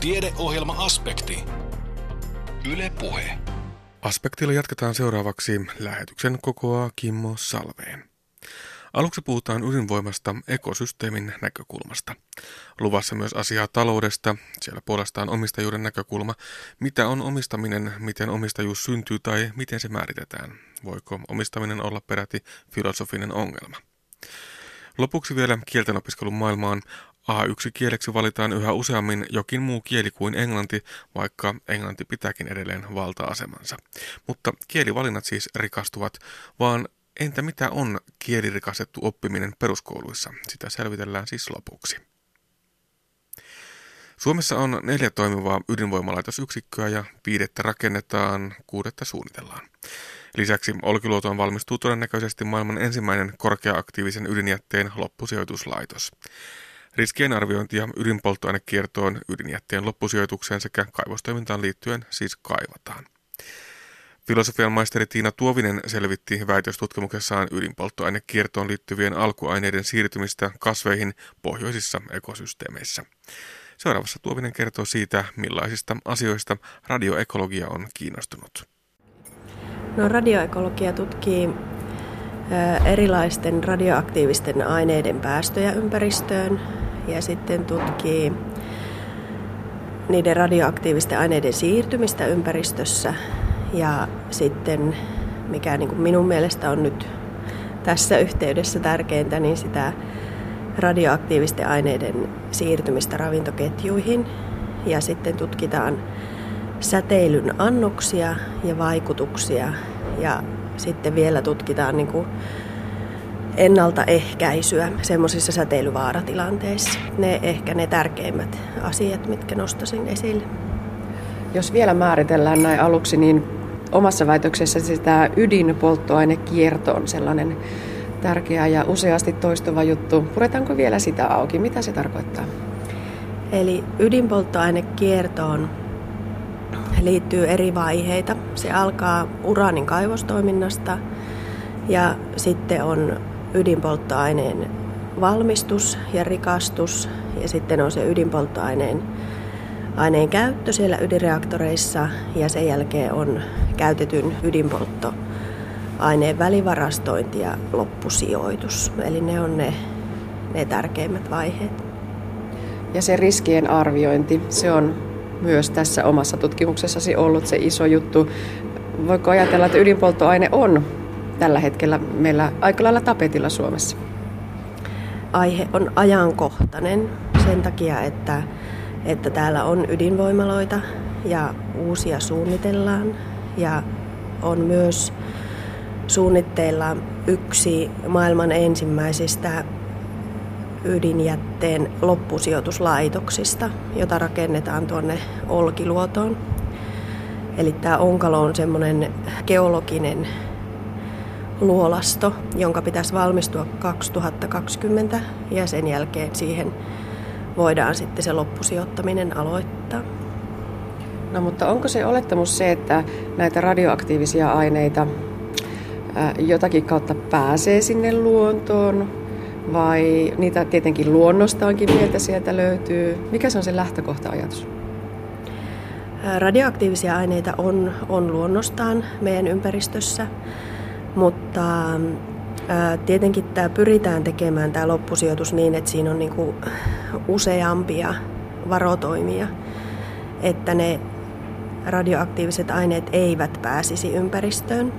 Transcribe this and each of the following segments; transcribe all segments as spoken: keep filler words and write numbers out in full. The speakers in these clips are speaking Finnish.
Tiedeohjelma Aspekti. Yle Puhe. Aspektilla jatketaan seuraavaksi. Lähetyksen kokoaa Kimmo Salveen. Aluksi puhutaan ydinvoimasta ekosysteemin näkökulmasta. Luvassa myös asiaa taloudesta, siellä puolestaan omistajuuden näkökulma. Mitä on omistaminen, miten omistajuus syntyy tai miten se määritetään? Voiko omistaminen olla peräti filosofinen ongelma? Lopuksi vielä kieltenopiskelun maailmaan. A yksi kieleksi valitaan yhä useammin jokin muu kieli kuin englanti, vaikka englanti pitääkin edelleen valta-asemansa. Mutta kielivalinnat siis rikastuvat, vaan entä mitä on kielirikastettu oppiminen peruskouluissa? Sitä selvitellään siis lopuksi. Suomessa on neljä toimivaa ydinvoimalaitosyksikköä ja viidettä rakennetaan, kuudetta suunnitellaan. Lisäksi Olkiluotoon valmistuu todennäköisesti maailman ensimmäinen korkeaaktiivisen ydinjätteen loppusijoituslaitos. Riskien arviointia ydinpolttoainekiertoon, ydinjätteen loppusijoitukseen sekä kaivostoimintaan liittyen siis kaivataan. Filosofian maisteri Tiina Tuovinen selvitti väitöstutkimuksessaan ydinpolttoainekiertoon liittyvien alkuaineiden siirtymistä kasveihin pohjoisissa ekosysteemeissä. Seuraavassa Tuovinen kertoo siitä, millaisista asioista radioekologia on kiinnostunut. No, radioekologia tutkii erilaisten radioaktiivisten aineiden päästöjä ympäristöön ja sitten tutkii niiden radioaktiivisten aineiden siirtymistä ympäristössä. Ja sitten, mikä niin kuin minun mielestä on nyt tässä yhteydessä tärkeintä, niin sitä radioaktiivisten aineiden siirtymistä ravintoketjuihin. Ja sitten tutkitaan säteilyn annoksia ja vaikutuksia. Ja sitten vielä tutkitaan niin kuin ennaltaehkäisyä semmoisissa säteilyvaaratilanteissa. Ne ehkä ne tärkeimmät asiat, mitkä nostaisin esille. Jos vielä määritellään näin aluksi, niin omassa väitöksessäsi tämä ydinpolttoainekierto on sellainen tärkeä ja useasti toistuva juttu. Puretaanko vielä sitä auki? Mitä se tarkoittaa? Eli ydinpolttoainekiertoon liittyy eri vaiheita. Se alkaa uraanin kaivostoiminnasta ja sitten on ydinpolttoaineen valmistus ja rikastus ja sitten on se ydinpolttoaineen aineen käyttö siellä ydinreaktoreissa ja sen jälkeen on käytetyn ydinpolttoaineen välivarastointi ja loppusijoitus. Eli ne on ne, ne tärkeimmät vaiheet. Ja se riskien arviointi, se on myös tässä omassa tutkimuksessasi ollut se iso juttu. Voiko ajatella, että ydinpolttoaine on tällä hetkellä meillä aika lailla tapetilla Suomessa? Aihe on ajankohtainen sen takia, että että täällä on ydinvoimaloita ja uusia suunnitellaan ja on myös suunnitteilla yksi maailman ensimmäisistä ydinjätteen loppusijoituslaitoksista, jota rakennetaan tuonne Olkiluotoon. Eli tämä Onkalo on semmoinen geologinen luolasto, jonka pitäisi valmistua kaksituhattakaksikymmentä ja sen jälkeen siihen voidaan sitten se loppusijoittaminen aloittaa. No mutta onko se olettamus se, että näitä radioaktiivisia aineita ää, jotakin kautta pääsee sinne luontoon? Vai niitä tietenkin luonnostaankin mieltä sieltä löytyy? Mikä se on se lähtökohta-ajatus? Radioaktiivisia aineita on, on luonnostaan meidän ympäristössä, mutta tietenkin tämä pyritään tekemään tämä loppusijoitus niin, että siinä on niin kuin useampia varotoimia, että ne radioaktiiviset aineet eivät pääsisi ympäristöön.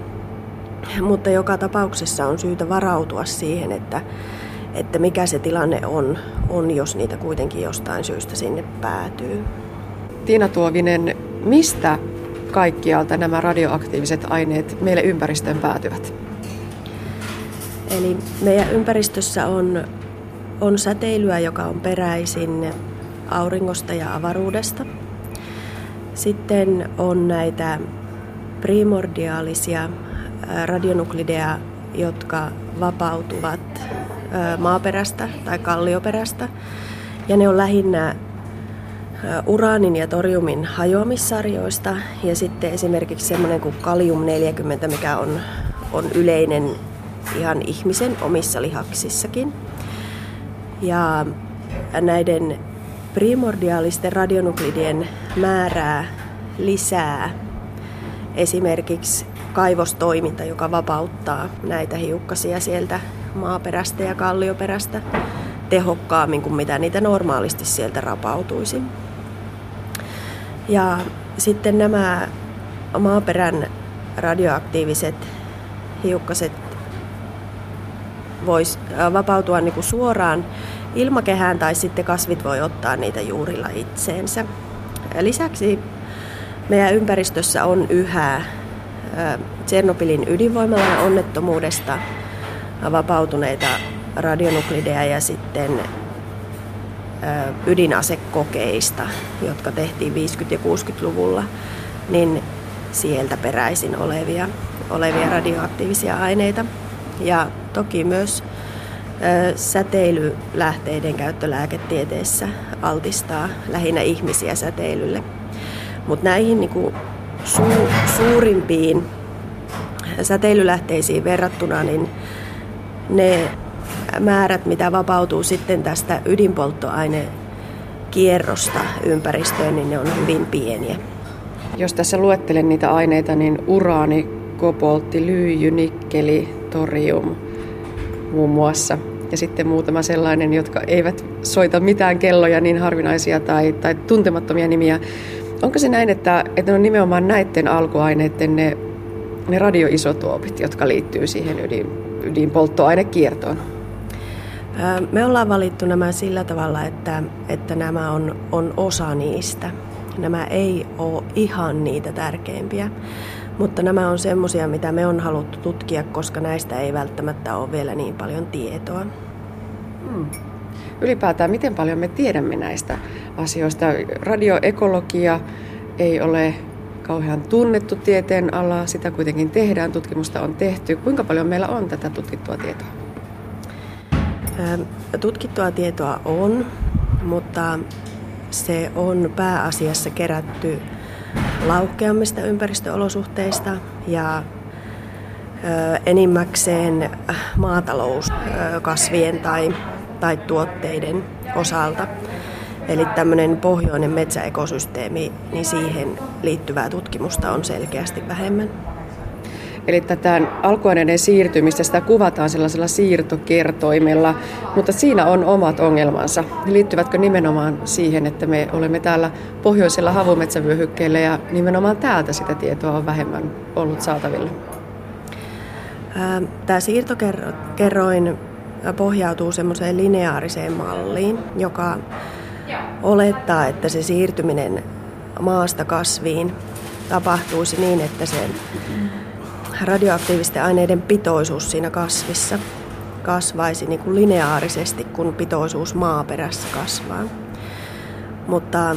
Mutta joka tapauksessa on syytä varautua siihen, että, että mikä se tilanne on, on, jos niitä kuitenkin jostain syystä sinne päätyy. Tiina Tuovinen, mistä kaikkialta nämä radioaktiiviset aineet meille ympäristöön päätyvät? Eli meidän ympäristössä on, on säteilyä, joka on peräisin auringosta ja avaruudesta. Sitten on näitä primordiaalisia radionuklideja, jotka vapautuvat maaperästä tai kallioperästä. Ja ne on lähinnä uraanin ja toriumin hajoamissarjoista. Ja sitten esimerkiksi semmoinen kuin kalium neljäkymmentä, mikä on, on yleinen ihan ihmisen omissa lihaksissakin. Ja näiden primordiaalisten radionuklidien määrää lisää esimerkiksi kaivostoiminta, joka vapauttaa näitä hiukkasia sieltä maaperästä ja kallioperästä tehokkaammin kuin mitä niitä normaalisti sieltä rapautuisi. Ja sitten nämä maaperän radioaktiiviset hiukkaset voisi vapautua niin kuin suoraan ilmakehään tai sitten kasvit voi ottaa niitä juurilla itseensä. Lisäksi meidän ympäristössä on yhä Tšernobylin ydinvoimalan onnettomuudesta vapautuneita radionuklideja ja sitten ydinasekokeista, jotka tehtiin viisikymmentä- ja kuusikymmentäluvulla, niin sieltä peräisin olevia, olevia radioaktiivisia aineita. Ja toki myös säteilylähteiden käyttö lääketieteessä altistaa lähinnä ihmisiä säteilylle. Mutta näihin niinku su- suurimpiin säteilylähteisiin verrattuna niin ne määrät, mitä vapautuu sitten tästä ydinpolttoainekierrosta ympäristöön, niin ne on hyvin pieniä. Jos tässä luettelen niitä aineita, niin uraani, koboltti, lyijy, nikkeli, torium muun muassa. Ja sitten muutama sellainen, jotka eivät soita mitään kelloja, niin harvinaisia tai, tai tuntemattomia nimiä. Onko se näin, että, että on nimenomaan näiden alkuaineiden ne, ne radioisotoopit, jotka liittyy siihen ydin, ydinpolttoainekiertoon? Me ollaan valittu nämä sillä tavalla, että, että nämä on, on osa niistä. Nämä ei ole ihan niitä tärkeimpiä, mutta nämä on semmoisia, mitä me on haluttu tutkia, koska näistä ei välttämättä ole vielä niin paljon tietoa. Hmm. Ylipäätään, miten paljon me tiedämme näistä asioista? Radioekologia ei ole kauhean tunnettu tieteenala, sitä kuitenkin tehdään, tutkimusta on tehty. Kuinka paljon meillä on tätä tutkittua tietoa? Tutkittua tietoa on, mutta se on pääasiassa kerätty laukeammista ympäristöolosuhteista ja enimmäkseen maatalouskasvien tai, tai tuotteiden osalta. Eli tämmöinen pohjoinen metsäekosysteemi, niin siihen liittyvää tutkimusta on selkeästi vähemmän. Eli tätä alkuaineiden siirtymistä, sitä kuvataan sellaisella siirtokertoimella, mutta siinä on omat ongelmansa. Liittyvätkö nimenomaan siihen, että me olemme täällä pohjoisella havumetsävyöhykkeellä ja nimenomaan täältä sitä tietoa on vähemmän ollut saatavilla? Tämä siirtokerroin pohjautuu semmoiseen lineaariseen malliin, joka olettaa, että se siirtyminen maasta kasviin tapahtuisi niin, että se radioaktiivisten aineiden pitoisuus siinä kasvissa kasvaisi niin kuin lineaarisesti, kun pitoisuus maaperässä kasvaa. Mutta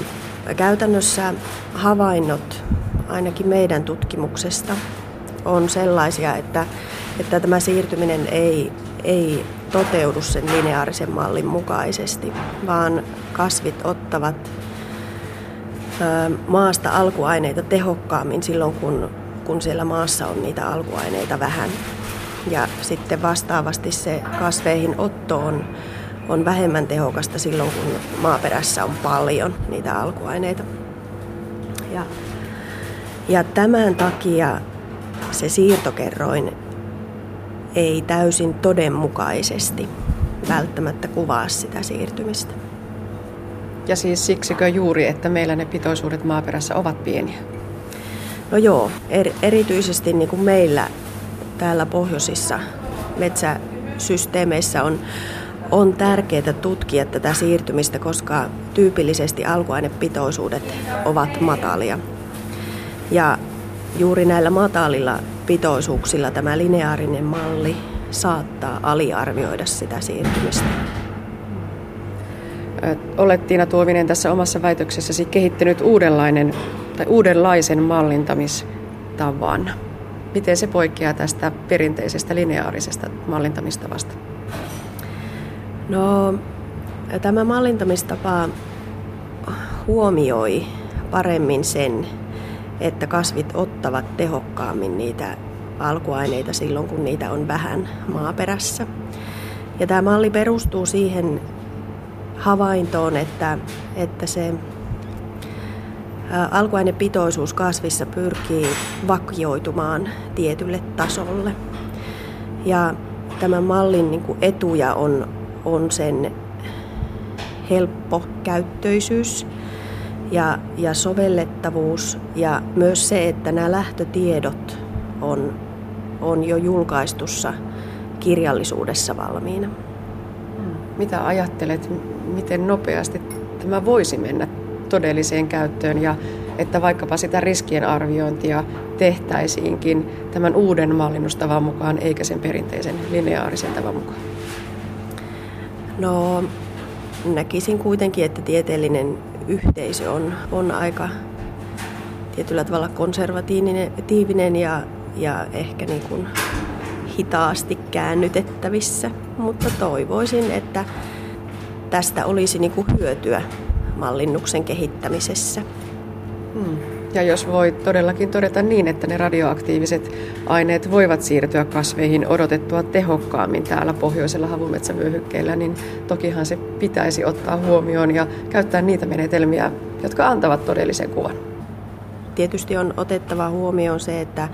käytännössä havainnot, ainakin meidän tutkimuksesta, on sellaisia, että, että tämä siirtyminen ei, ei toteudu sen lineaarisen mallin mukaisesti, vaan kasvit ottavat ö, maasta alkuaineita tehokkaammin silloin, kun kun siellä maassa on niitä alkuaineita vähän. Ja sitten vastaavasti se kasveihin otto on, on vähemmän tehokasta silloin, kun maaperässä on paljon niitä alkuaineita. Ja, ja tämän takia se siirtokerroin ei täysin todenmukaisesti välttämättä kuvaa sitä siirtymistä. Ja siis siksikö juuri, että meillä ne pitoisuudet maaperässä ovat pieniä? No joo, erityisesti niin kuin meillä täällä pohjoisissa metsäsysteemeissä on, on tärkeää tutkia tätä siirtymistä, koska tyypillisesti alkuainepitoisuudet ovat matalia. Ja juuri näillä matalilla pitoisuuksilla tämä lineaarinen malli saattaa aliarvioida sitä siirtymistä. Olet, Tiina Tuovinen, tässä omassa väitöksessäsi kehittänyt uudenlainen tai uudenlaisen mallintamistavan. Miten se poikkeaa tästä perinteisestä lineaarisesta mallintamistavasta? No, tämä mallintamistapa huomioi paremmin sen, että kasvit ottavat tehokkaammin niitä alkuaineita silloin, kun niitä on vähän maaperässä. Ja tämä malli perustuu siihen havaintoon, että, että se alkuainepitoisuus kasvissa pyrkii vakioitumaan tietylle tasolle. Ja tämän mallin niin kuin etuja on, on sen helppokäyttöisyys ja, ja sovellettavuus ja myös se, että nämä lähtötiedot on, on jo julkaistussa kirjallisuudessa valmiina. Mitä ajattelet, miten nopeasti tämä voisi mennä todelliseen käyttöön ja että vaikkapa sitä riskien arviointia tehtäisiinkin tämän uuden mallinnustavan mukaan eikä sen perinteisen lineaarisen tavan mukaan? No, näkisin kuitenkin, että tieteellinen yhteisö on, on aika tietyllä tavalla konservatiivinen ja, ja ehkä niin kuin hitaasti käännytettävissä, mutta toivoisin, että tästä olisi niin kuin hyötyä mallinnuksen kehittämisessä. Hmm. Ja jos voi todellakin todeta niin, että ne radioaktiiviset aineet voivat siirtyä kasveihin odotettua tehokkaammin täällä pohjoisella havumetsävyöhykkeellä, niin tokihan se pitäisi ottaa huomioon ja käyttää niitä menetelmiä, jotka antavat todellisen kuvan. Tietysti on otettava huomioon se, että,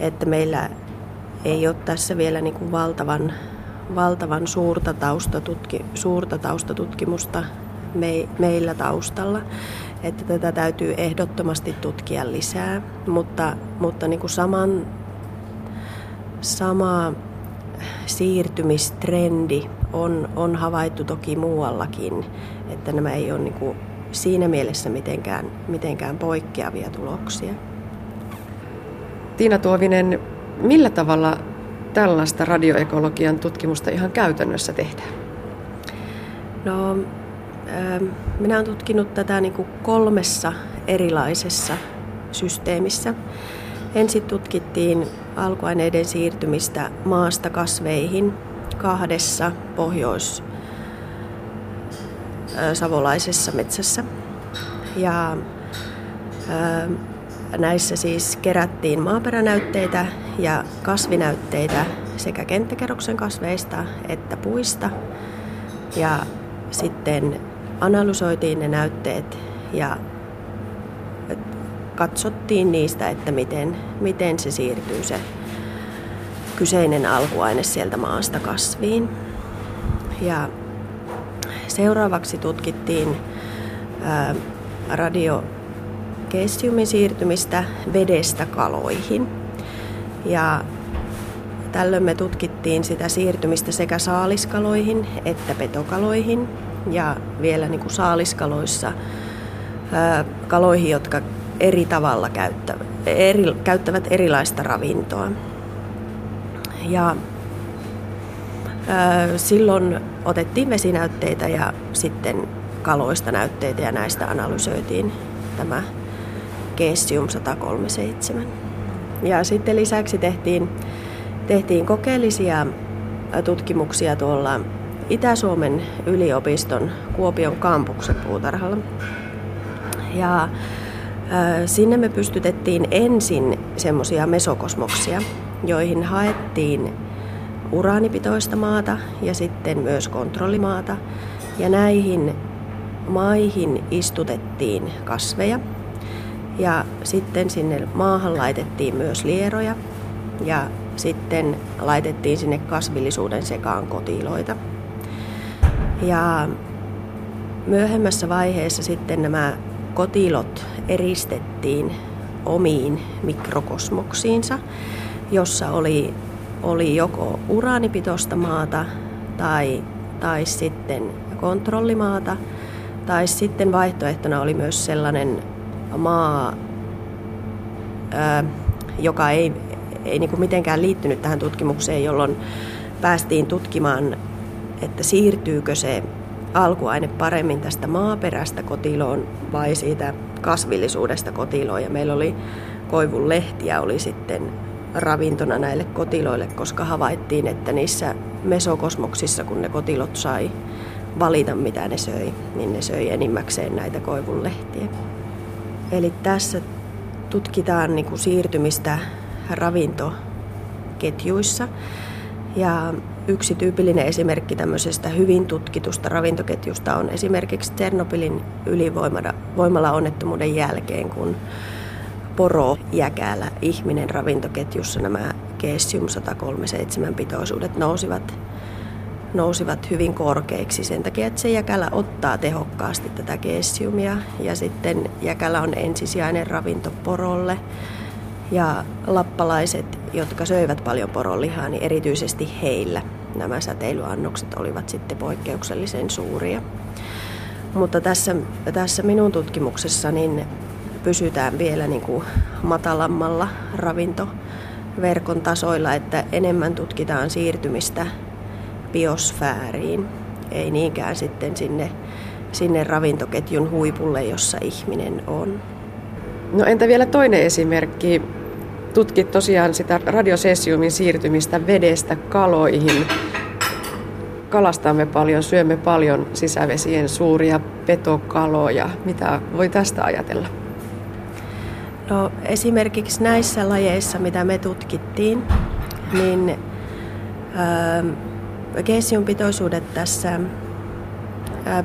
että meillä ei ole tässä vielä niin kuin valtavan, valtavan suurta, taustatutki, suurta taustatutkimusta me, meillä taustalla. Että tätä täytyy ehdottomasti tutkia lisää, mutta, mutta niin kuin saman, sama siirtymistrendi on, on havaittu toki muuallakin, että nämä ei ole niin kuin siinä mielessä mitenkään, mitenkään poikkeavia tuloksia. Tiina Tuovinen, millä tavalla tällaista radioekologian tutkimusta ihan käytännössä tehdään? No, minä olen tutkinut tätä niin kuin kolmessa erilaisessa systeemissä. Ensin tutkittiin alkuaineiden siirtymistä maasta kasveihin kahdessa pohjois-savolaisessa metsässä. Ja näissä siis kerättiin maaperänäytteitä ja kasvinäytteitä sekä kenttäkerroksen kasveista että puista. Ja sitten analysoitiin ne näytteet ja katsottiin niistä, että miten, miten se siirtyy se kyseinen alkuaine sieltä maasta kasviin. Ja seuraavaksi tutkittiin radiokesiumin siirtymistä vedestä kaloihin. Ja tällöin me tutkittiin sitä siirtymistä sekä saaliskaloihin että petokaloihin ja vielä niin kuin saaliskaloissa ää, kaloihin, jotka eri tavalla käyttävät, eri, käyttävät erilaista ravintoa. Ja, ää, silloin otettiin vesinäytteitä ja sitten kaloista näytteitä ja näistä analysoitiin tämä cesium sata kolmekymmentäseitsemän. Ja sitten lisäksi tehtiin Tehtiin kokeellisia tutkimuksia tuolla Itä-Suomen yliopiston Kuopion kampuksen puutarhalla. Ja sinne me pystytettiin ensin semmoisia mesokosmoksia, joihin haettiin uraanipitoista maata ja sitten myös kontrollimaata. Ja näihin maihin istutettiin kasveja ja sitten sinne maahan laitettiin myös lieroja ja sitten laitettiin sinne kasvillisuuden sekaan kotiloita. Ja myöhemmässä vaiheessa sitten nämä kotilot eristettiin omiin mikrokosmoksiinsa, jossa oli, oli joko uraanipitoista maata tai, tai sitten kontrollimaata. Tai sitten vaihtoehtona oli myös sellainen maa, ää, joka ei... ei niin kuin mitenkään liittynyt tähän tutkimukseen, jolloin päästiin tutkimaan, että siirtyykö se alkuaine paremmin tästä maaperästä kotiloon vai siitä kasvillisuudesta kotiloon. Ja meillä oli koivun lehtiä oli sitten ravintona näille kotiloille, koska havaittiin, että niissä mesokosmoksissa, kun ne kotilot sai valita, mitä ne söi, niin ne söi enimmäkseen näitä koivun lehtiä. Eli tässä tutkitaan niin kuin siirtymistä ravintoketjuissa ja Yksi tyypillinen esimerkki tämmöisestä hyvin tutkitusta ravintoketjusta on esimerkiksi Tšernobylin onnettomuuden jälkeen, kun poro jäkälä ihminen ravintoketjussa nämä kesium sata kolmekymmentäseitsemän pitoisuudet nousivat, nousivat hyvin korkeiksi sen takia, että se jäkälä ottaa tehokkaasti tätä kesiumia ja sitten jäkälä on ensisijainen ravinto porolle. Ja lappalaiset, jotka söivät paljon poronlihaa, niin erityisesti heillä nämä säteilyannokset olivat sitten poikkeuksellisen suuria. Mutta tässä, tässä minun tutkimuksessa niin pysytään vielä niin kuin matalammalla ravintoverkon tasoilla, että enemmän tutkitaan siirtymistä biosfääriin, ei niinkään sitten sinne, sinne ravintoketjun huipulle, jossa ihminen on. No entä vielä toinen esimerkki? Tutkit tosiaan sitä radiosesiumin siirtymistä vedestä kaloihin. Kalastamme paljon, syömme paljon sisävesien suuria petokaloja. Mitä voi tästä ajatella? No esimerkiksi näissä lajeissa, mitä me tutkittiin, niin kesiumpitoisuudet tässä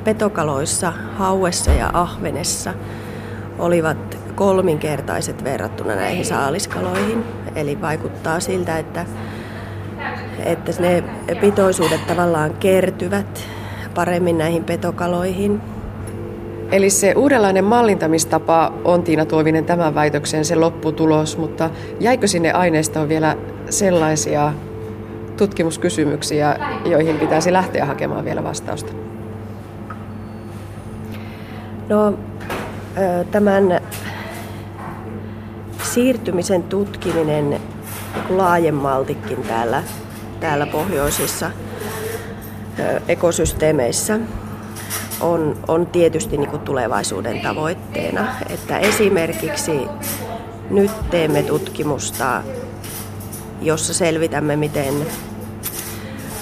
petokaloissa, hauessa ja ahvenessa olivat kolminkertaiset verrattuna näihin saaliskaloihin. Eli vaikuttaa siltä, että, että ne pitoisuudet tavallaan kertyvät paremmin näihin petokaloihin. Eli se uudenlainen mallintamistapa on, Tiina Tuovinen, tämän väitöksen se lopputulos, mutta jäikö sinne aineistoon vielä sellaisia tutkimuskysymyksiä, joihin pitäisi lähteä hakemaan vielä vastausta? No, tämän siirtymisen tutkiminen laajemmaltikin täällä, täällä pohjoisissa ekosysteemeissä on, on tietysti niin kuin tulevaisuuden tavoitteena. Että esimerkiksi nyt teemme tutkimusta, jossa selvitämme, miten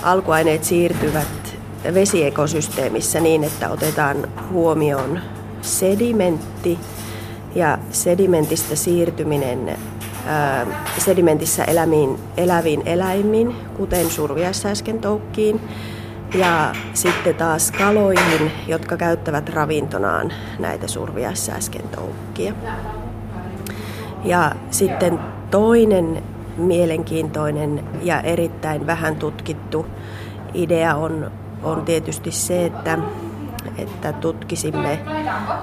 alkuaineet siirtyvät vesiekosysteemissä niin, että otetaan huomioon sedimentti ja sedimentistä siirtyminen ää, sedimentissä elämiin, eläviin eläimiin, kuten surviaissääskentoukkiin, ja sitten taas kaloihin, jotka käyttävät ravintonaan näitä surviaissääskentoukkia. Ja sitten toinen mielenkiintoinen ja erittäin vähän tutkittu idea on, on tietysti se, että että tutkisimme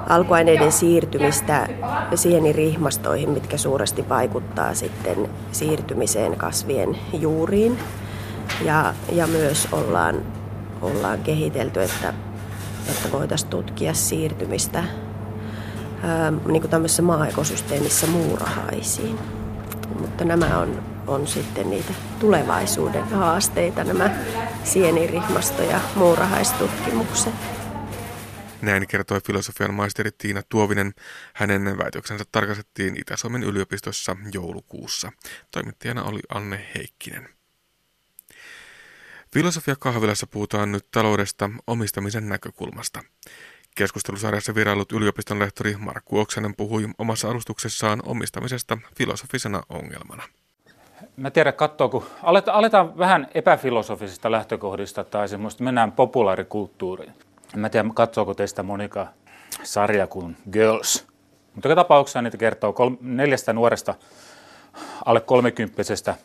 alkuaineiden siirtymistä sienirihmastoihin, mitkä suuresti vaikuttaa sitten siirtymiseen kasvien juuriin. Ja, ja myös ollaan, ollaan kehitelty, että, että voitaisiin tutkia siirtymistä ää, niin kuin tämmöisessä maa-ekosysteemissä muurahaisiin. Mutta nämä on, on sitten niitä tulevaisuuden haasteita, nämä sienirihmasto- ja muurahaistutkimukset. Näin kertoi filosofian maisteri Tiina Tuovinen. Hänen väitöksensä tarkastettiin Itä-Suomen yliopistossa joulukuussa. Toimittajana oli Anne Heikkinen. Filosofiakahvilassa puhutaan nyt taloudesta omistamisen näkökulmasta. Keskustelusarjassa vierailut yliopiston lehtori Markku Oksanen puhui omassa alustuksessaan omistamisesta filosofisena ongelmana. Mä tiedän, kattoo, kun aletaan vähän epäfilosofisista lähtökohdista tai semmoista, mennään populaarikulttuuriin. En mä tiedä, katsoako teistä monikaan sarja kuin Girls. Mutta joka tapauksessa niitä kertoo kol- neljästä nuoresta alle kolmekymppisestä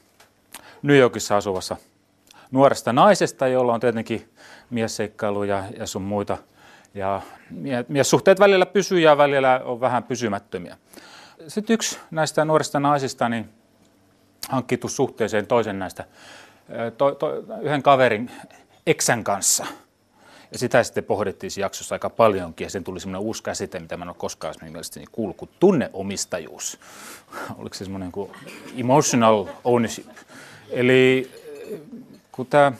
New Yorkissa asuvassa nuoresta naisesta, jolla on tietenkin miesseikkailu ja, ja sun muita. Ja mie- miessuhteet välillä pysyy ja välillä on vähän pysymättömiä. Sitten yksi näistä nuorista naisista niin hankkiutui suhteeseen toisen näistä, to- to- yhden kaverin eksän kanssa. Ja sitä sitten pohdittiin siinä jaksossa aika paljonkin ja sen tuli semmoinen uusi käsite, mitä mä en ole koskaan mielestäni kuullut, kuin tunneomistajuus. Oliko se semmoinen kuin emotional ownership? Eli kun tämä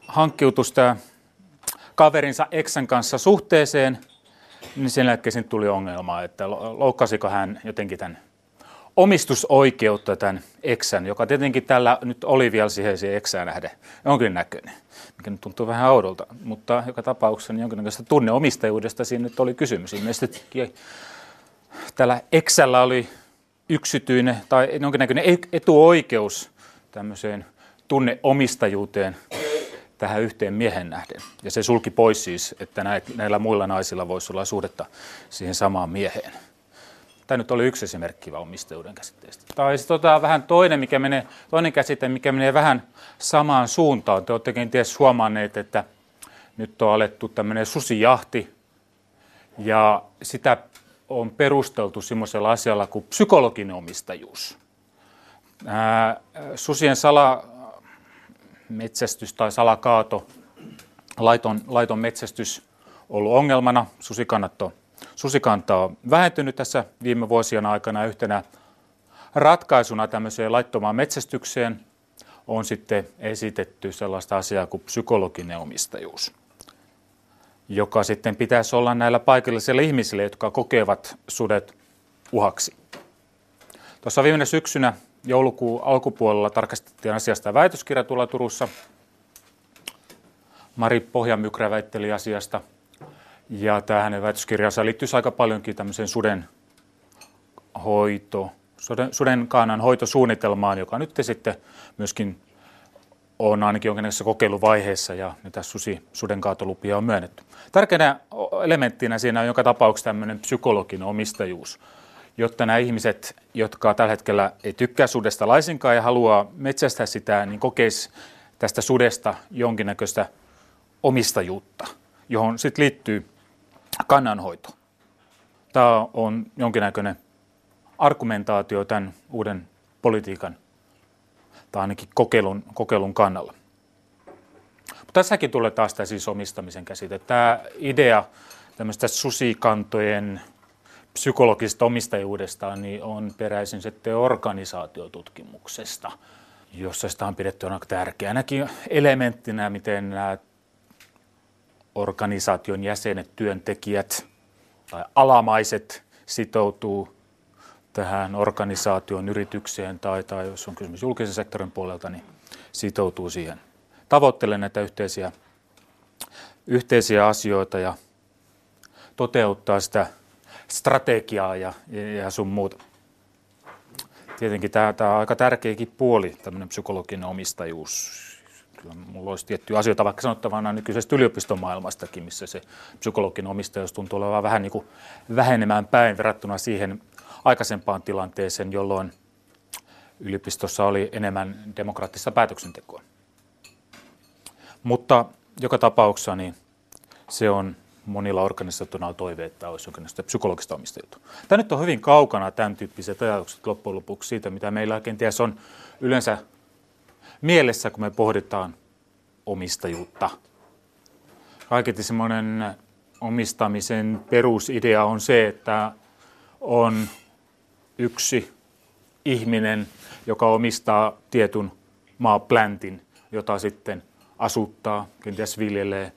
hankkiutui tämä kaverinsa eksän kanssa suhteeseen, niin sen jälkeen tuli ongelma, että loukkasiko hän jotenkin tämän omistusoikeutta tämän eksän, joka tietenkin tällä nyt oli vielä siihen, siihen eksään nähden jonkin näköinen, mikä nyt tuntuu vähän oudolta, mutta joka tapauksessa niin jonkinnäköistä tunneomistajuudesta siinä nyt oli kysymys. Ilmeisesti tällä eksällä oli yksityinen tai jonkinnäköinen etuoikeus tämmöiseen tunneomistajuuteen tähän yhteen miehen nähden. Ja se sulki pois siis, että näillä muilla naisilla voisi olla suhdetta siihen samaan mieheen. Tämä nyt oli yksi esimerkki vaan omistajuuden käsitteestä. Tai sitten tota, vähän toinen, mikä menee, toinen käsite, mikä menee vähän samaan suuntaan. Te olettekin ties huomanneet, että nyt on alettu tämmöinen susijahti ja sitä on perusteltu semmoisella asialla kuin psykologinen omistajuus. Ää, susien salametsästys tai salakaato, laiton, laiton metsästys on ollut ongelmana. Susikannat on Susikanta on vähentynyt tässä viime vuosien aikana, yhtenä ratkaisuna tämmöiseen laittomaan metsästykseen on sitten esitetty sellaista asiaa kuin psykologinen omistajuus, joka sitten pitäisi olla näillä paikallisilla ihmisillä, jotka kokevat sudet uhaksi. Tuossa viime syksynä joulukuun alkupuolella tarkastettiin asiasta väitöskirja tuolla Turussa. Mari Pohjan-Mykrä väitteli asiasta. Ja tämä hänen väitöskirjansa liittyisi aika paljonkin tämmöiseen suden hoito, sudenkannan hoitosuunnitelmaan, joka nyt sitten myöskin on ainakin jonkinlaisessa kokeiluvaiheessa ja näitä sudenkaatolupia on myönnetty. Tärkeänä elementtinä siinä on joka tapauksessa tämmöinen psykologinen omistajuus, jotta nämä ihmiset, jotka tällä hetkellä ei tykkää sudesta laisinkaan ja haluaa metsästää sitä, niin kokeisi tästä sudesta jonkinnäköistä omistajuutta, johon sitten liittyy kannanhoito. Tämä on jonkinnäköinen argumentaatio tämän uuden politiikan tai ainakin kokeilun, kokeilun kannalla. Mutta tässäkin tulee taas tämä siis omistamisen käsite. Tämä idea tämmöistä susikantojen psykologisesta omistajuudesta niin on peräisin sitten organisaatiotutkimuksesta, jossa sitä on pidetty aika tärkeänäkin elementtinä, miten nämä organisaation jäsenet, työntekijät tai alamaiset sitoutuu tähän organisaation yritykseen tai, tai jos on kysymys julkisen sektorin puolelta, niin sitoutuu siihen. Tavoittelee näitä yhteisiä, yhteisiä asioita ja toteuttaa sitä strategiaa ja, ja sun muuta. Tietenkin tämä, tämä on aika tärkeäkin puoli, tämmöinen psykologinen omistajuus. Kyllä minulla olisi tiettyjä asioita vaikka sanottavana nykyisestä yliopistomaailmastakin, missä se psykologinen omistajuus tuntuu olevan vähän niin kuin vähenemään päin verrattuna siihen aikaisempaan tilanteeseen, jolloin yliopistossa oli enemmän demokraattista päätöksentekoa. Mutta joka tapauksessa niin se on monilla organisaatioilla toive, että olisi jonkinlaista psykologista omistajuutta. Tämä nyt on hyvin kaukana tämän tyyppiset ajatukset loppujen lopuksi siitä, mitä meillä kenties on yleensä mielessä, kun me pohditaan omistajuutta. Kaiketi semmoinen omistamisen perusidea on se, että on yksi ihminen, joka omistaa tietyn maapläntin, jota sitten asuttaa, kenties viljelee,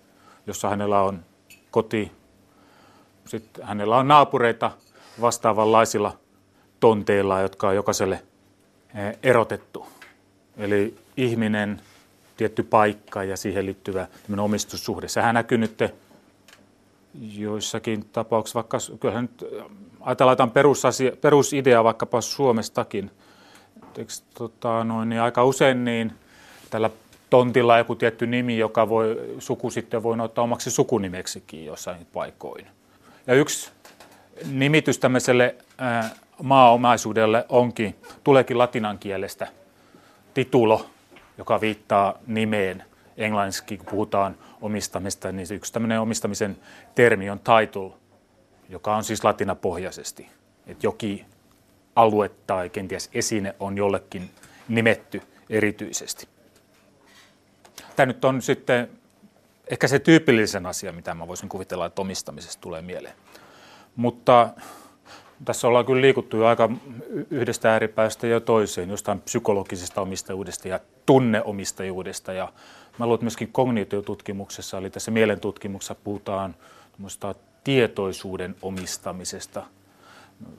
jossa hänellä on koti. Sitten hänellä on naapureita vastaavanlaisilla tonteilla, jotka on jokaiselle erotettu. Eli ihminen, tietty paikka ja siihen liittyvä omistussuhde. Sehän näkyy nyt joissakin tapauksissa, vaikka kyllähän nyt ajatellaan perusasia, perusidea vaikkapa Suomestakin. Eikö, tota, noin, niin aika usein niin tällä tontilla on joku tietty nimi, joka voi, suku sitten voi ottaa omaksi sukunimeksikin jossain paikoin. Ja yksi nimitys tämmöiselle äh, maaomaisuudelle onkin, tuleekin latinan kielestä. Titulo, joka viittaa nimeen. Englanniksi, kun puhutaan omistamista, niin yksi tämmöinen omistamisen termi on title, joka on siis latinapohjaisesti. Että jokin alue tai kenties esine on jollekin nimetty erityisesti. Tämä nyt on sitten ehkä se tyypillisen asia, mitä mä voisin kuvitella, että omistamisesta tulee mieleen. Mutta tässä ollaan kyllä liikuttu jo aika yhdestä ääripäästä ja toiseen, jostain psykologisesta omistajuudesta ja tunneomistajuudesta. Ja mä luulen, että myöskin kognitiotutkimuksessa, eli tässä mielentutkimuksessa puhutaan tietoisuuden omistamisesta.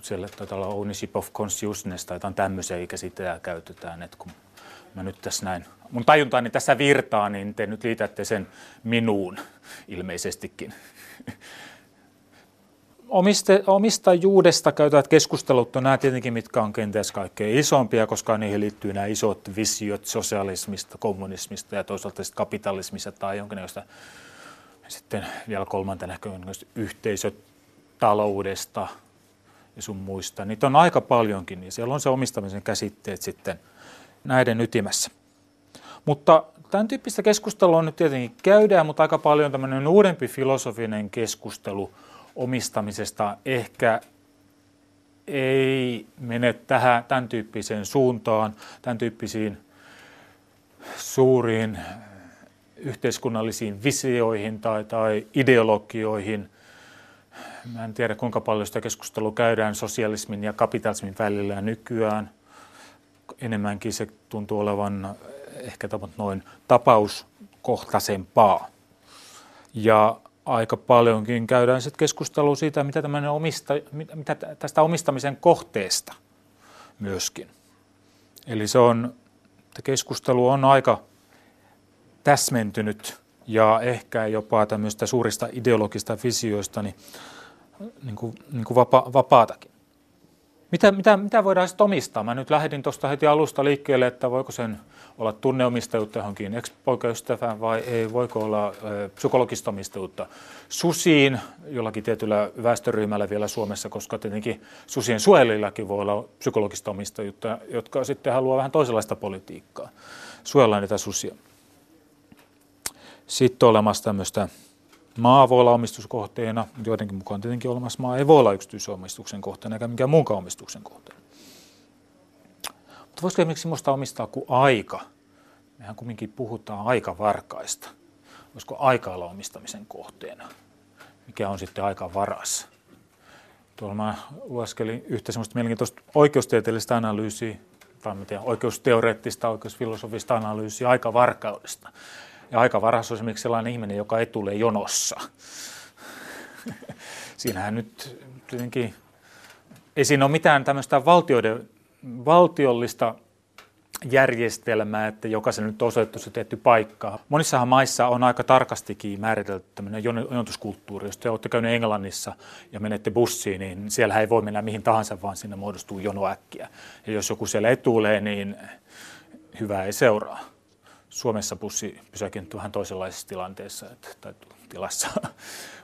Siellä taitaa olla ownership of consciousness tai jotain tämmöisiä, eikä sitä käytetään. Et kun mä nyt tässä näin, mun tajuntaani tässä virtaa, niin te nyt liitätte sen minuun ilmeisestikin. Omiste, omistajuudesta käytävät keskustelut on nämä tietenkin, mitkä on kenties kaikkein isompia, koska niihin liittyy nämä isot visiot sosialismista, kommunismista ja toisaalta kapitalismista tai jonkinlaista sitten vielä kolmantena yhteisötaloudesta ja sun muista. Niitä on aika paljonkin, niin siellä on se omistamisen käsitteet sitten näiden ytimessä. Mutta tämän tyyppistä keskustelua nyt tietenkin käydään, mutta aika paljon tämmöinen uudempi filosofinen keskustelu omistamisesta ehkä ei mene tähän tämän tyyppiseen suuntaan, tämän tyyppisiin suuriin yhteiskunnallisiin visioihin tai, tai ideologioihin. Mä en tiedä, kuinka paljon sitä keskustelua käydään sosialismin ja kapitalismin välillä nykyään. Enemmänkin se tuntuu olevan ehkä noin tapauskohtaisempaa. Ja aika paljonkin käydään sitten keskustelua siitä, mitä, omista, mitä tästä omistamisen kohteesta myöskin. Eli se on, keskustelu on aika täsmentynyt ja ehkä jopa tämmöistä suurista ideologista visioista niin, niin kuin, niin kuin vapa, vapaatakin. Mitä, mitä, mitä voidaan sitten omistaa? Mä nyt lähdin tuosta heti alusta liikkeelle, että voiko sen olla tunneomistajuutta johonkin ex-poikaystävään vai ei, voiko olla ö, psykologista omistajuutta susiin, jollakin tietyllä väestöryhmällä vielä Suomessa, koska tietenkin susien suojelillakin voi olla psykologista omistajuutta, jotka sitten haluaa vähän toisenlaista politiikkaa, suojella niitä susia. Sitten olemassa tämmöistä, maa voi olla omistuskohteena, joidenkin mukaan tietenkin olemassa maa ei voi olla yksityisomistuksen kohteena eikä minkään muunkaan omistuksen kohteena. Mutta voisiko esimerkiksi sellaista omistaa kuin aika? Mehän kumminkin puhutaan aikavarkaista. Voisiko aika olla omistamisen kohteena? Mikä on sitten aikavaras? Tuolla mä lueskelin yhtä semmoista mielenkiintoista oikeustieteellistä analyysiä, tai miten oikeusteoreettista, oikeusfilosofista analyysiä aikavarkaudesta. Ja aikavaras on esimerkiksi sellainen ihminen, joka ei tule jonossa. Siinähän nyt tietenkin ei siinä ole mitään tämmöistä valtioiden, valtiollista järjestelmää, että jokaisen nyt osoittu se tietty paikka. Monissahan maissa on aika tarkastikin määritelty tämmöinen jonotuskulttuuri. Jos te olette käyneet Englannissa ja menette bussiin, niin siellä ei voi mennä mihin tahansa, vaan siinä muodostuu jonoäkkiä. Ja jos joku siellä etulee, niin hyvää ei seuraa. Suomessa bussi pysäkin vähän toisenlaisessa tilanteessa tai tilassa,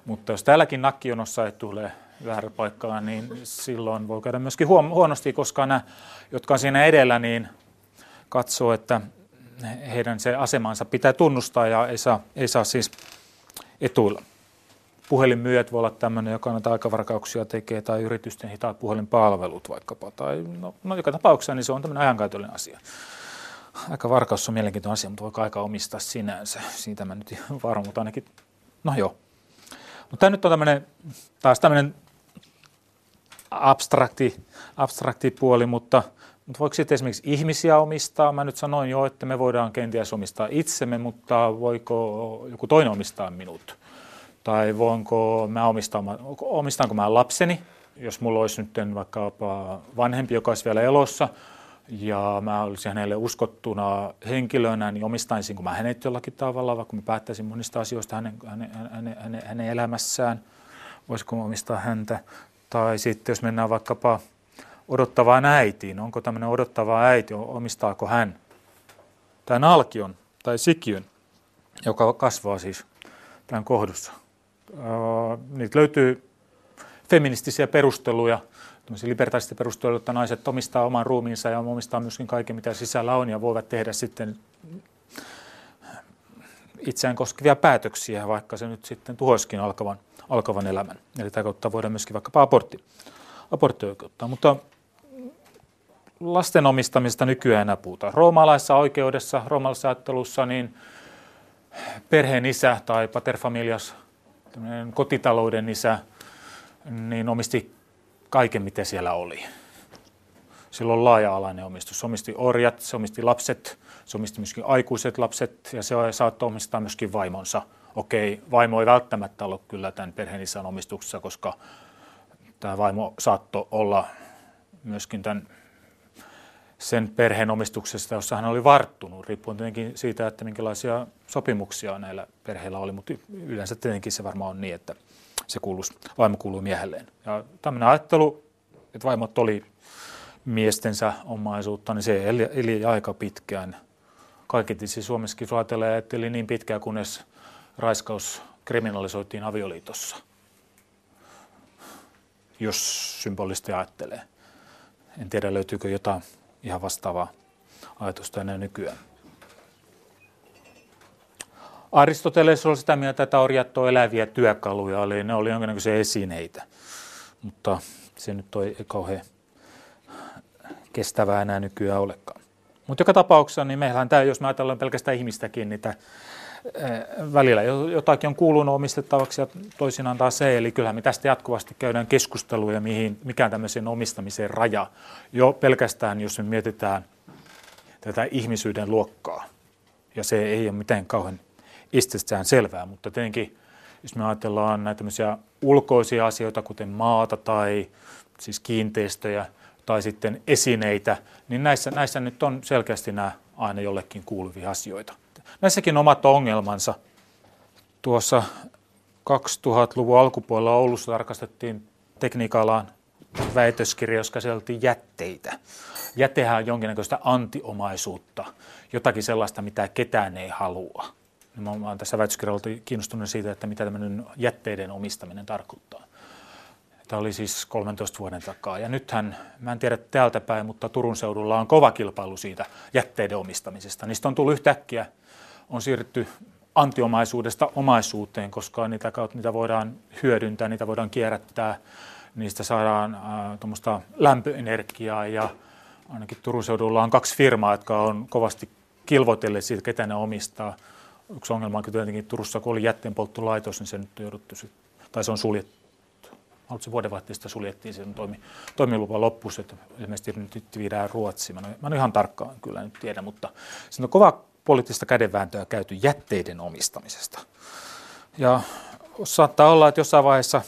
mutta jos täälläkin nakkijonossa ei tule väärä paikkaa, niin silloin voi käydä myöskin huonosti, koska nämä, jotka on siinä edellä, niin katsoo, että heidän se asemansa pitää tunnustaa ja ei saa, ei saa siis etuilla. Puhelinmyyjät voi olla tämmöinen, joka näitä aikavarkauksia tekee, tai yritysten hitaat puhelinpalvelut vaikkapa, tai no, no joka tapauksessa niin se on tämmöinen ajankäytöllinen asia. Aika varkaus on mielenkiintoinen asia, mutta voiko aika omistaa sinänsä? Siitä mä nyt ihan varma, mutta ainakin, no joo. Mutta tämä nyt on tämmöinen, taas tämmöinen abstrakti, abstrakti puoli, mutta, mutta voiko sitten esimerkiksi ihmisiä omistaa? Mä nyt sanoin jo, että me voidaan kenties omistaa itsemme, mutta voiko joku toinen omistaa minut? Tai voinko mä omistaa, omistaanko mä lapseni? Jos mulla olisi nyt vaikka vanhempi, joka olisi vielä elossa, ja mä olisin hänelle uskottuna henkilönä, niin omistaisinko mä hänet jollakin tavalla, vaikka mä päättäisin monista asioista hänen, hänen, hänen, hänen elämässään, voisiko mä omistaa häntä. Tai sitten jos mennään vaikkapa odottavaan äitiin, onko tämmöinen odottava äiti, omistaako hän tämän alkion tai sikiön, joka kasvaa siis tämän kohdussa. Niitä löytyy feministisiä perusteluja. Tämmöisiä libertaarista perusteluja, että naiset omistaa oman ruumiinsa ja omistaa myöskin kaiken, mitä sisällä on, ja voivat tehdä sitten itseään koskevia päätöksiä, vaikka se nyt sitten tuhoisikin alkavan, alkavan elämän. Eli tämä kautta voidaan myöskin vaikkapa abortti, aborttioikeuttaa. Mutta lasten omistamista nykyään enää puhutaan. Roomalaisessa oikeudessa, roomalaisessa ajattelussa, niin perheen isä tai paterfamilias, kotitalouden isä, niin omisti kaiken, mitä siellä oli. Sillä on laaja-alainen omistus. Se omisti orjat, se omisti lapset, se omisti myöskin aikuiset lapset ja se saattoi omistaa myöskin vaimonsa. Okei, vaimo ei välttämättä ollut kyllä tämän perheenisän omistuksessa, koska tämä vaimo saattoi olla myöskin tämän, sen perheen omistuksesta, jossa hän oli varttunut, riippuen tietenkin siitä, että minkälaisia sopimuksia näillä perheillä oli, mutta yleensä tietenkin se varmaan on niin, että se kuuluu, vaimo kuuluu miehelleen. Ja tämmöinen ajattelu, että vaimot oli miestensä omaisuutta, niin se eli, eli aika pitkään. Kaikitisi Suomessakin flaatelajat eli niin pitkään, kunnes raiskaus kriminalisoitiin avioliitossa, jos symbolisesti ajattelee. En tiedä, löytyykö jotain ihan vastaavaa ajatusta enää nykyään. Aristoteles oli sitä mieltä, että orjat on eläviä työkaluja, eli ne oli jonkinnäköisiä esineitä, mutta se nyt ei kauhean kestävää enää nykyään olekaan. Mutta joka tapauksessa, niin meillähän tämä, jos me ajatellaan pelkästään ihmistäkin, niin tämä välillä jotakin on kuulunut omistettavaksi ja toisinaan taas se, eli kyllähän me tästä jatkuvasti käydään keskustelua ja mihin, mikään tämmöisen omistamisen raja, jo pelkästään jos me mietitään tätä ihmisyyden luokkaa, ja se ei ole mitään kauhean itsestään selvää, mutta tietenkin jos me ajatellaan näitä tämmöisiä ulkoisia asioita, kuten maata tai siis kiinteistöjä tai sitten esineitä, niin näissä, näissä nyt on selkeästi nämä aina jollekin kuuluvia asioita. Näissäkin omat ongelmansa. Tuossa kaksituhattaluvun alkupuolella Oulussa tarkastettiin tekniikka-alan väitöskirja, jossa käsiteltiin jätteitä. Jätehän on jonkinnäköistä antiomaisuutta, jotakin sellaista, mitä ketään ei halua. Mä olen tässä väitöskirjalla kiinnostunut siitä, että mitä tämmöinen jätteiden omistaminen tarkoittaa. Tämä oli siis kolmentoista vuoden takaa. Ja nythän, mä en tiedä täältä päin, mutta Turun seudulla on kova kilpailu siitä jätteiden omistamisesta. Niistä on tullut yhtäkkiä, on siirrytty antiomaisuudesta omaisuuteen, koska niitä kautta niitä voidaan hyödyntää, niitä voidaan kierrättää. Niistä saadaan äh, tuommoista lämpöenergiaa ja ainakin Turun seudulla on kaksi firmaa, jotka on kovasti kilvoitelleet siitä, ketä ne omistaa. Yksi ongelma on tietenkin Turussa, kun oli jätteenpolttolaitos, niin se nyt on jouduttu, tai se on suljettu. Haluatko vuodenvaihteesta suljettiin, se toimi, toimilupa loppuus, että ilmeisesti nyt viedään Ruotsiin. Mä en, mä en ihan tarkkaan kyllä nyt tiedä, mutta siinä on kova poliittista kädenvääntöä käyty jätteiden omistamisesta. Ja saattaa olla, että jossain vaiheessa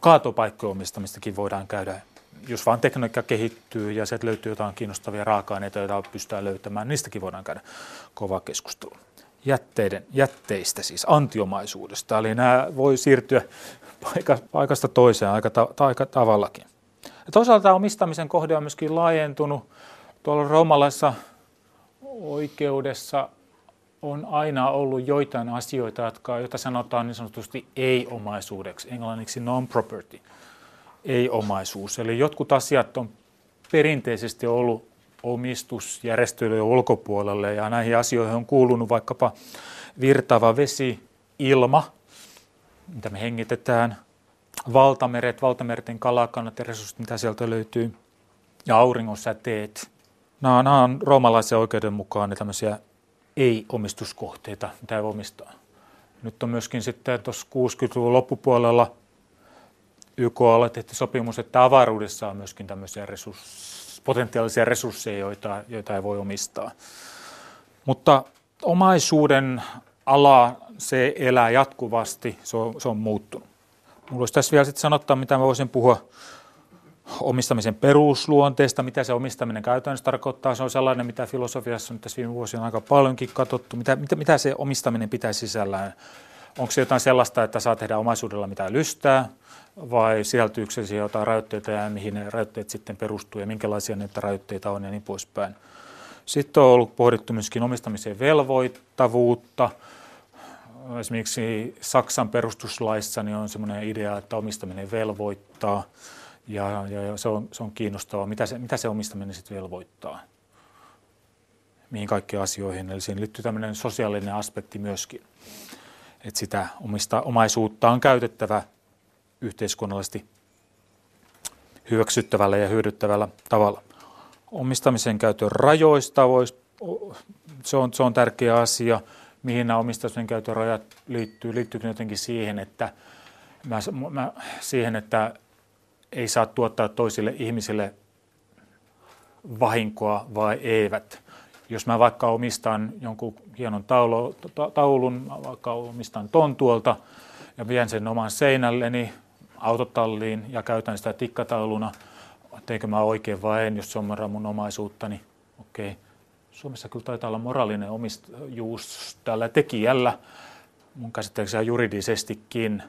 kaatopaikkojen omistamistakin voidaan käydä, jos vaan tekniikka kehittyy ja sieltä löytyy jotain kiinnostavia raaka-aineita, joita pystytään löytämään, niistäkin voidaan käydä kovaa keskustelua. Jätteiden, jätteistä siis, antiomaisuudesta, eli nämä voi siirtyä paikasta toiseen aika, ta, aika tavallakin. Ja toisaalta omistamisen kohde on myöskin laajentunut. Tuolla roomalaisessa oikeudessa on aina ollut joitain asioita, jotka, joita sanotaan niin sanotusti ei-omaisuudeksi, englanniksi non-property, ei-omaisuus. Eli jotkut asiat on perinteisesti ollut omistusjärjestelyjen ulkopuolelle, ja näihin asioihin on kuulunut vaikkapa virtaava vesi, ilma, mitä me hengitetään, valtameret, valtamerten kalakannat ja resurssit, mitä sieltä löytyy, ja auringonsäteet. Nämä, nämä on roomalaisen oikeuden mukaan ne tämmöisiä ei-omistuskohteita, mitä ei omistaa. Nyt on myöskin sitten tuossa kuudenkymmenen luvun loppupuolella Y K:lla tehty sopimus, että avaruudessa on myöskin tämmöisiä resursseja, potentiaalisia resursseja, joita, joita ei voi omistaa. Mutta omaisuuden ala, se elää jatkuvasti, se on, se on muuttunut. Minulla olisi tässä vielä sitten sanottaa, mitä mä voisin puhua omistamisen perusluonteesta, mitä se omistaminen käytännössä tarkoittaa. Se on sellainen, mitä filosofiassa on tässä viime vuosina aika paljonkin katsottu. Mitä, mitä, mitä se omistaminen pitää sisällään? Onko se jotain sellaista, että saa tehdä omaisuudella mitä lystää? Vai sisältyykö se siihen jotain rajoitteita ja mihin ne rajoitteet sitten perustuu ja minkälaisia näitä rajoitteita on ja niin poispäin. Sitten on ollut pohdittu myöskin omistamiseen velvoittavuutta. Esimerkiksi Saksan perustuslaissa niin on semmoinen idea, että omistaminen velvoittaa ja, ja, ja se on, se on kiinnostavaa. Mitä se, mitä se omistaminen sitten velvoittaa? Mihin kaikkiin asioihin? Eli siihen liittyy tämmöinen sosiaalinen aspekti myöskin, että sitä omista, omaisuutta on käytettävä yhteiskunnallisesti hyväksyttävällä ja hyödyttävällä tavalla. Omistamisen käytön rajoista voisi, se on, se on tärkeä asia, mihin nämä omistamisen käytön rajat liittyy. Liittyykö jotenkin siihen, että, mä, mä, siihen, että ei saa tuottaa toisille ihmisille vahinkoa vai eivät. Jos mä vaikka omistan jonkun hienon taulu, ta, taulun, vaikka omistan ton tuolta, ja vien sen oman seinälleni autotalliin ja käytän sitä tikkatauluna, teinkö mä oikein vai en, jos se on mun omaisuuttani. Okei. Suomessa kyllä taitaa olla moraalinen omistajuus tällä tekijällä, mun käsittääkseni juridisestikin.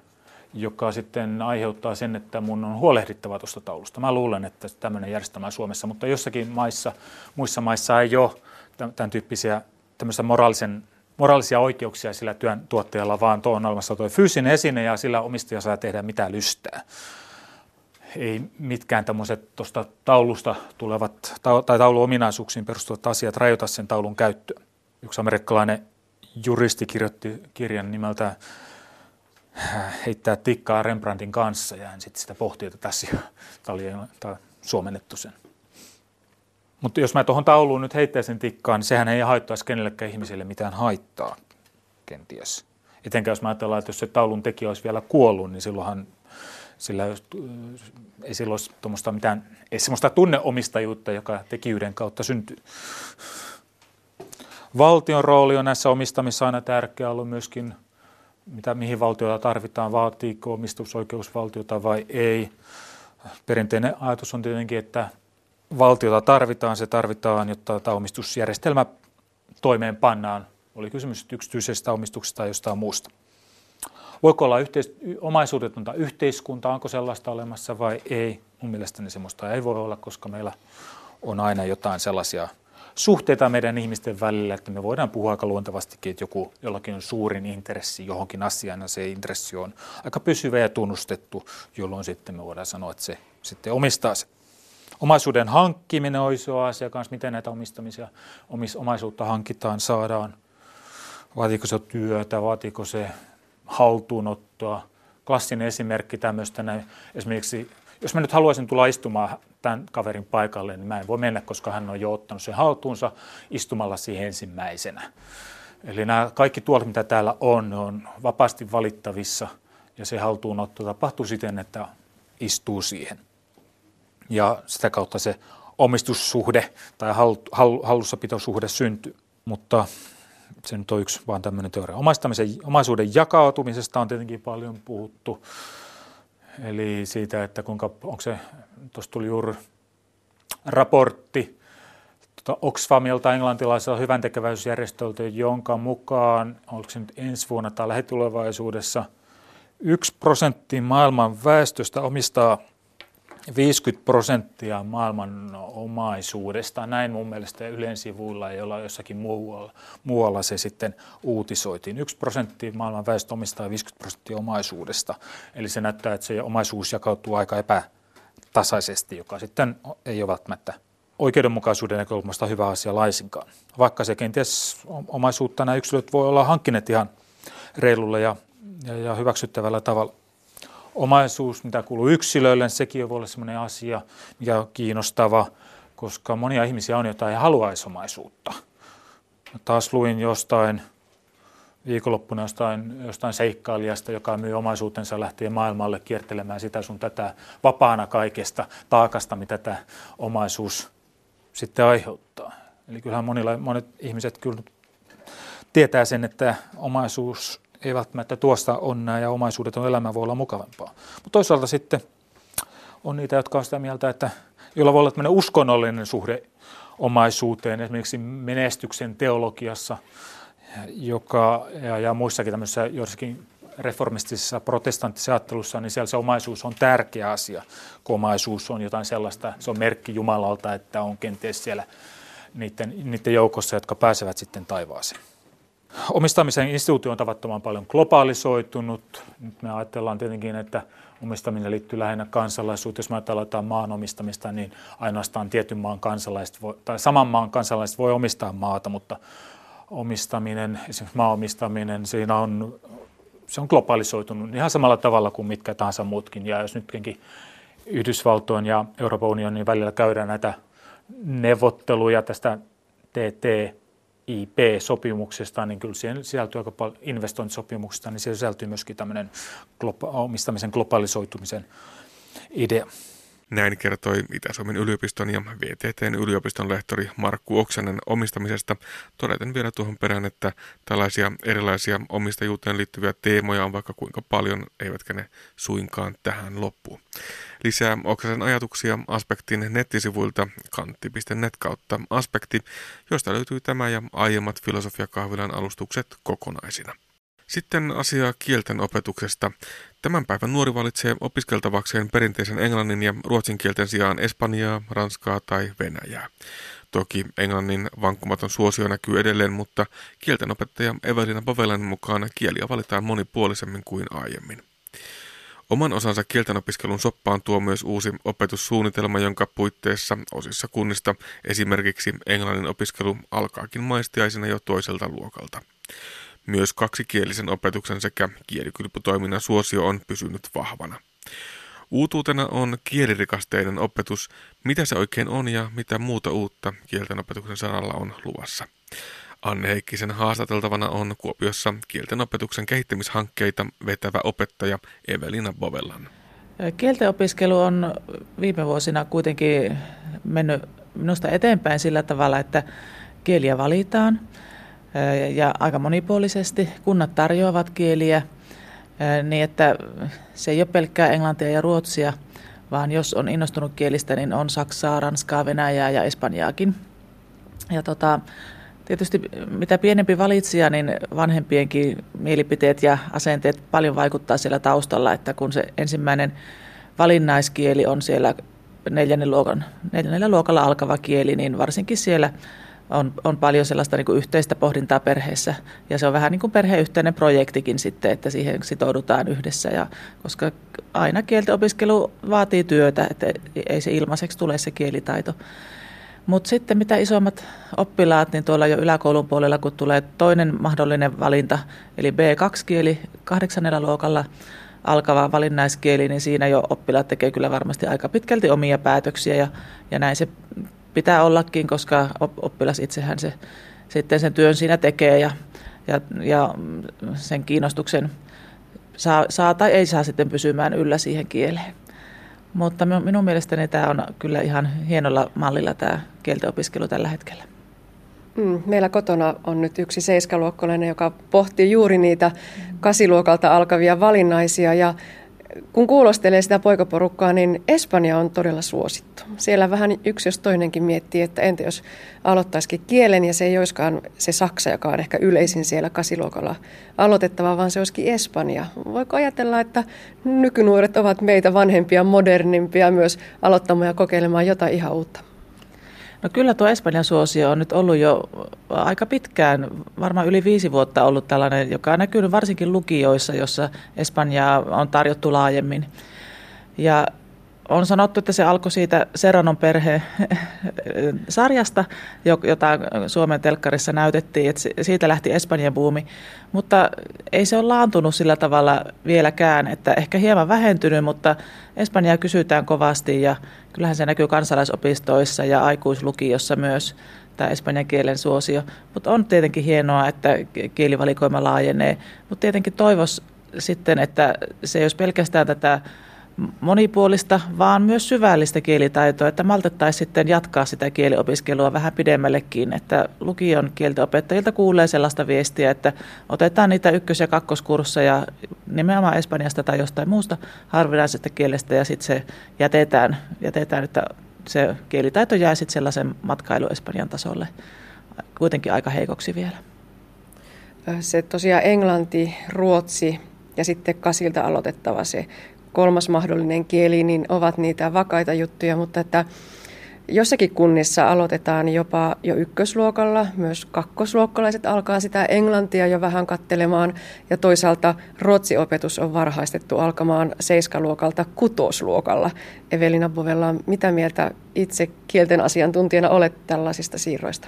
joka sitten aiheuttaa sen, että mun on huolehdittava tuosta taulusta. Mä luulen, että tämmöinen järjestelmä Suomessa, mutta jossakin maissa, muissa maissa ei ole tämän tyyppisiä tämmöistä moraalisen moraalisia oikeuksia sillä työn tuottajalla, vaan tuo on olemassa tuo fyysinen esine ja sillä omistaja saa tehdä mitä lystää. Ei mitkään tämmöiset tuosta taulusta tulevat tai tauluominaisuuksiin perustuvat asiat rajoita sen taulun käyttöä. Yksi amerikkalainen juristi kirjoitti kirjan nimeltä Heittää tikkaa Rembrandtin kanssa ja hän sitten sitä pohtii, että tässä oli suomennettu sen. Mutta jos mä tuohon tauluun nyt heittäisin tikkaan, niin sehän ei haittaisi kenellekään ihmiselle mitään haittaa, kenties. Etenkään jos mä ajatellaan, että jos se taulun tekijä olisi vielä kuollut, niin silloinhan sillä ei silloin tuommoista mitään, ei semmoista tunneomistajuutta, joka tekijyyden kautta syntyy. Valtion rooli on näissä omistamissa aina tärkeä ollut myöskin, mitä, mihin valtiota tarvitaan, vaatiiko omistusoikeusvaltiota vai ei. Perinteinen ajatus on tietenkin, että valtiota tarvitaan, se tarvitaan, jotta tämä omistusjärjestelmä toimeenpannaan. Oli kysymys yksityisestä omistuksesta tai jostain muusta. Voiko olla yhteis- omaisuudetonta yhteiskuntaa, onko sellaista olemassa vai ei? Mun mielestäni sellaista ei voi olla, koska meillä on aina jotain sellaisia suhteita meidän ihmisten välillä, että me voidaan puhua aika luontevastikin, että joku, jollakin on suurin intressi johonkin asiaan ja se intressi on aika pysyvä ja tunnustettu, jolloin sitten me voidaan sanoa, että se sitten omistaa se. Omaisuuden hankkiminen on iso asia kanssa, miten näitä omistamisia, omaisuutta hankitaan, saadaan, vaatiiko se työtä, vaatiiko se haltuunottoa. Klassinen esimerkki tämmöistä näin, esimerkiksi jos mä nyt haluaisin tulla istumaan tämän kaverin paikalle, niin mä en voi mennä, koska hän on jo ottanut sen haltuunsa istumalla siihen ensimmäisenä. Eli nämä kaikki tuolit, mitä täällä on, on vapaasti valittavissa ja se haltuunotto tapahtuu siten, että istuu siihen. Ja sitä kautta se omistussuhde tai hallussapitosuhde syntyy, mutta se nyt on yksi vaan tämmöinen teoria. Omaistamisen, omaisuuden jakautumisesta on tietenkin paljon puhuttu, eli siitä, että kuinka, onko se, tuossa tuli juuri raportti tuota Oxfamilta, englantilaiselta hyväntekeväisyysjärjestöltä, jonka mukaan, oliko se nyt ensi vuonna tai lähitulevaisuudessa, yksi prosentti maailman väestöstä omistaa viisikymmentä prosenttia maailman omaisuudesta, näin mun mielestä Ylen sivuilla, jolla jossakin muualla, muualla se sitten uutisoitiin. Yksi prosentti maailman väestö omistaa viisikymmentä prosenttia omaisuudesta, eli se näyttää, että se omaisuus jakautuu aika epätasaisesti, joka sitten ei ole välttämättä oikeudenmukaisuuden näkökulmasta hyvä asia laisinkaan. Vaikka se kenties omaisuutta nämä yksilöt voi olla hankkineet ihan reilulla ja, ja, ja hyväksyttävällä tavalla. Omaisuus, mitä kuuluu yksilöille, sekin voi olla sellainen asia, mikä on kiinnostava, koska monia ihmisiä on, joita ei haluaisi omaisuutta. Mä taas luin jostain viikonloppuna jostain, jostain seikkailijasta, joka myy omaisuutensa lähtien maailmalle kiertelemään sitä sun tätä vapaana kaikesta taakasta, mitä tämä omaisuus sitten aiheuttaa. Eli kyllähän monilla, monet ihmiset kyllä tietää sen, että omaisuus ei välttämättä tuosta onnea ja omaisuudeton elämä voi olla mukavampaa. Mutta toisaalta sitten on niitä, jotka on sitä mieltä, että jolla voi olla tämmöinen uskonnollinen suhde omaisuuteen, esimerkiksi menestyksen teologiassa joka, ja, ja muissakin tämmöisissä joissakin reformistisissa protestanttisessa ajattelussa, niin siellä se omaisuus on tärkeä asia, kun omaisuus on jotain sellaista, se on merkki Jumalalta, että on kenties siellä niiden, niiden joukossa, jotka pääsevät sitten taivaaseen. Omistamisen instituutio on tavattoman paljon globaalisoitunut. Nyt me ajatellaan tietenkin, että omistaminen liittyy lähinnä kansalaisuuteen. Jos me ajatellaan maan omistamista, niin ainoastaan tietyn maan kansalaiset voi, tai saman maan kansalaiset voi omistaa maata, mutta omistaminen, esimerkiksi maan omistaminen, siinä on, se on globalisoitunut ihan samalla tavalla kuin mitkä tahansa muutkin. Ja jos nytkin Yhdysvaltojen ja Euroopan unionin välillä käydään näitä neuvotteluja tästä T T I P-sopimuksesta, niin kyllä siihen sisältyy aika paljon investointisopimuksista, niin siihen sisältyy myöskin tämmöinen globa- omistamisen globalisoitumisen idea. Näin kertoi Itä-Suomen yliopiston ja V T T:n yliopiston lehtori Markku Oksanen omistamisesta. Todeten vielä tuohon perään, että tällaisia erilaisia omistajuuteen liittyviä teemoja on vaikka kuinka paljon, eivätkä ne suinkaan tähän loppuun. Lisää Oksasen ajatuksia Aspektin nettisivuilta kantti piste net kautta Aspekti, josta löytyy tämä ja aiemmat Filosofiakahvilan alustukset kokonaisina. Sitten asiaa kielten opetuksesta. Tämän päivän nuori valitsee opiskeltavakseen perinteisen englannin ja ruotsin kielten sijaan espanjaa, ranskaa tai venäjää. Toki englannin vankkumaton suosio näkyy edelleen, mutta kieltenopettaja Evelina Bovellan mukaan kieliä valitaan monipuolisemmin kuin aiemmin. Oman osansa kieltenopiskelun soppaan tuo myös uusi opetussuunnitelma, jonka puitteissa osissa kunnista esimerkiksi englannin opiskelu alkaakin maistiaisena jo toiselta luokalta. Myös kaksikielisen opetuksen sekä kielikylpytoiminnan suosio on pysynyt vahvana. Uutuutena on kielirikasteinen opetus, mitä se oikein on ja mitä muuta uutta kieltenopetuksen saralla on luvassa. Anne Heikkisen haastateltavana on Kuopiossa kieltenopetuksen kehittämishankkeita vetävä opettaja Evelina Bovellan. Kieltenopiskelu on viime vuosina kuitenkin mennyt minusta eteenpäin sillä tavalla, että kieliä valitaan ja aika monipuolisesti. Kunnat tarjoavat kieliä niin, että se ei ole pelkkää englantia ja ruotsia, vaan jos on innostunut kielistä, niin on saksaa, ranskaa, venäjää ja espanjaakin. Ja tota... Tietysti mitä pienempi valitsija, niin vanhempienkin mielipiteet ja asenteet paljon vaikuttaa siellä taustalla, että kun se ensimmäinen valinnaiskieli on siellä neljännen luokan, neljännellä luokalla alkava kieli, niin varsinkin siellä on, on paljon sellaista niin kuin yhteistä pohdintaa perheessä. Ja se on vähän niin kuin perheyhteinen projektikin sitten, että siihen sitoudutaan yhdessä. Ja koska aina kieltenopiskelu vaatii työtä, että ei se ilmaiseksi tule se kielitaito. Mutta sitten mitä isommat oppilaat, niin tuolla jo yläkoulun puolella, kun tulee toinen mahdollinen valinta, eli B kaksi -kieli, kahdeksannella luokalla alkava valinnaiskieli, niin siinä jo oppilaat tekee kyllä varmasti aika pitkälti omia päätöksiä, ja, ja näin se pitää ollakin, koska oppilas itsehän se, sitten sen työn siinä tekee, ja, ja, ja sen kiinnostuksen saa, saa tai ei saa sitten pysymään yllä siihen kieleen. Mutta minun mielestäni tämä on kyllä ihan hienolla mallilla tämä kieltenopiskelu tällä hetkellä. Meillä kotona on nyt yksi seiskaluokkalainen, joka pohtii juuri niitä kasiluokalta alkavia valinnaisia. Ja kun kuulostelee sitä poikaporukkaa, niin Espanja on todella suosittu. Siellä vähän yksi jos toinenkin miettii, että entä jos aloittaisikin kielen ja se ei olisikaan se saksa, joka on ehkä yleisin siellä kasiluokalla aloitettava, vaan se olisikin espanja. Voiko ajatella, että nykynuoret ovat meitä vanhempia, modernimpia myös aloittamaan ja kokeilemaan jotain ihan uutta? No kyllä tuo Espanjan suosio on nyt ollut jo aika pitkään, varmaan yli viisi vuotta ollut tällainen, joka on näkynyt varsinkin lukioissa, jossa Espanjaa on tarjottu laajemmin. Ja on sanottu, että se alkoi siitä Serranon perhe-sarjasta, jota Suomen telkkarissa näytettiin, että siitä lähti Espanjan buumi. Mutta ei se ole laantunut sillä tavalla vieläkään, että ehkä hieman vähentynyt, mutta Espanjaa kysytään kovasti ja kyllähän se näkyy kansalaisopistoissa ja aikuislukiossa myös tämä espanjan kielen suosio. Mutta on tietenkin hienoa, että kielivalikoima laajenee, mutta tietenkin toivoisi sitten, että se ei olisi pelkästään tätä monipuolista, vaan myös syvällistä kielitaitoa, että maltettaisiin sitten jatkaa sitä kieliopiskelua vähän pidemmällekin, että lukion kieltenopettajilta kuulee sellaista viestiä, että otetaan niitä ykkös- ja kakkoskursseja nimenomaan espanjasta tai jostain muusta harvinaisesta kielestä ja sitten se jätetään, jätetään, että se kielitaito jää sitten sellaisen matkailu Espanjan tasolle kuitenkin aika heikoksi vielä. Se tosiaan englanti, ruotsi ja sitten kasilta aloitettava se kolmas mahdollinen kieli, niin ovat niitä vakaita juttuja, mutta että jossakin kunnissa aloitetaan jopa jo ykkösluokalla, myös kakkosluokkalaiset alkaa sitä englantia jo vähän kattelemaan, ja toisaalta ruotsiopetus on varhaistettu alkamaan seiskaluokalta kutosluokalla. Evelina Bovellan, mitä mieltä itse kielten asiantuntijana olet tällaisista siirroista?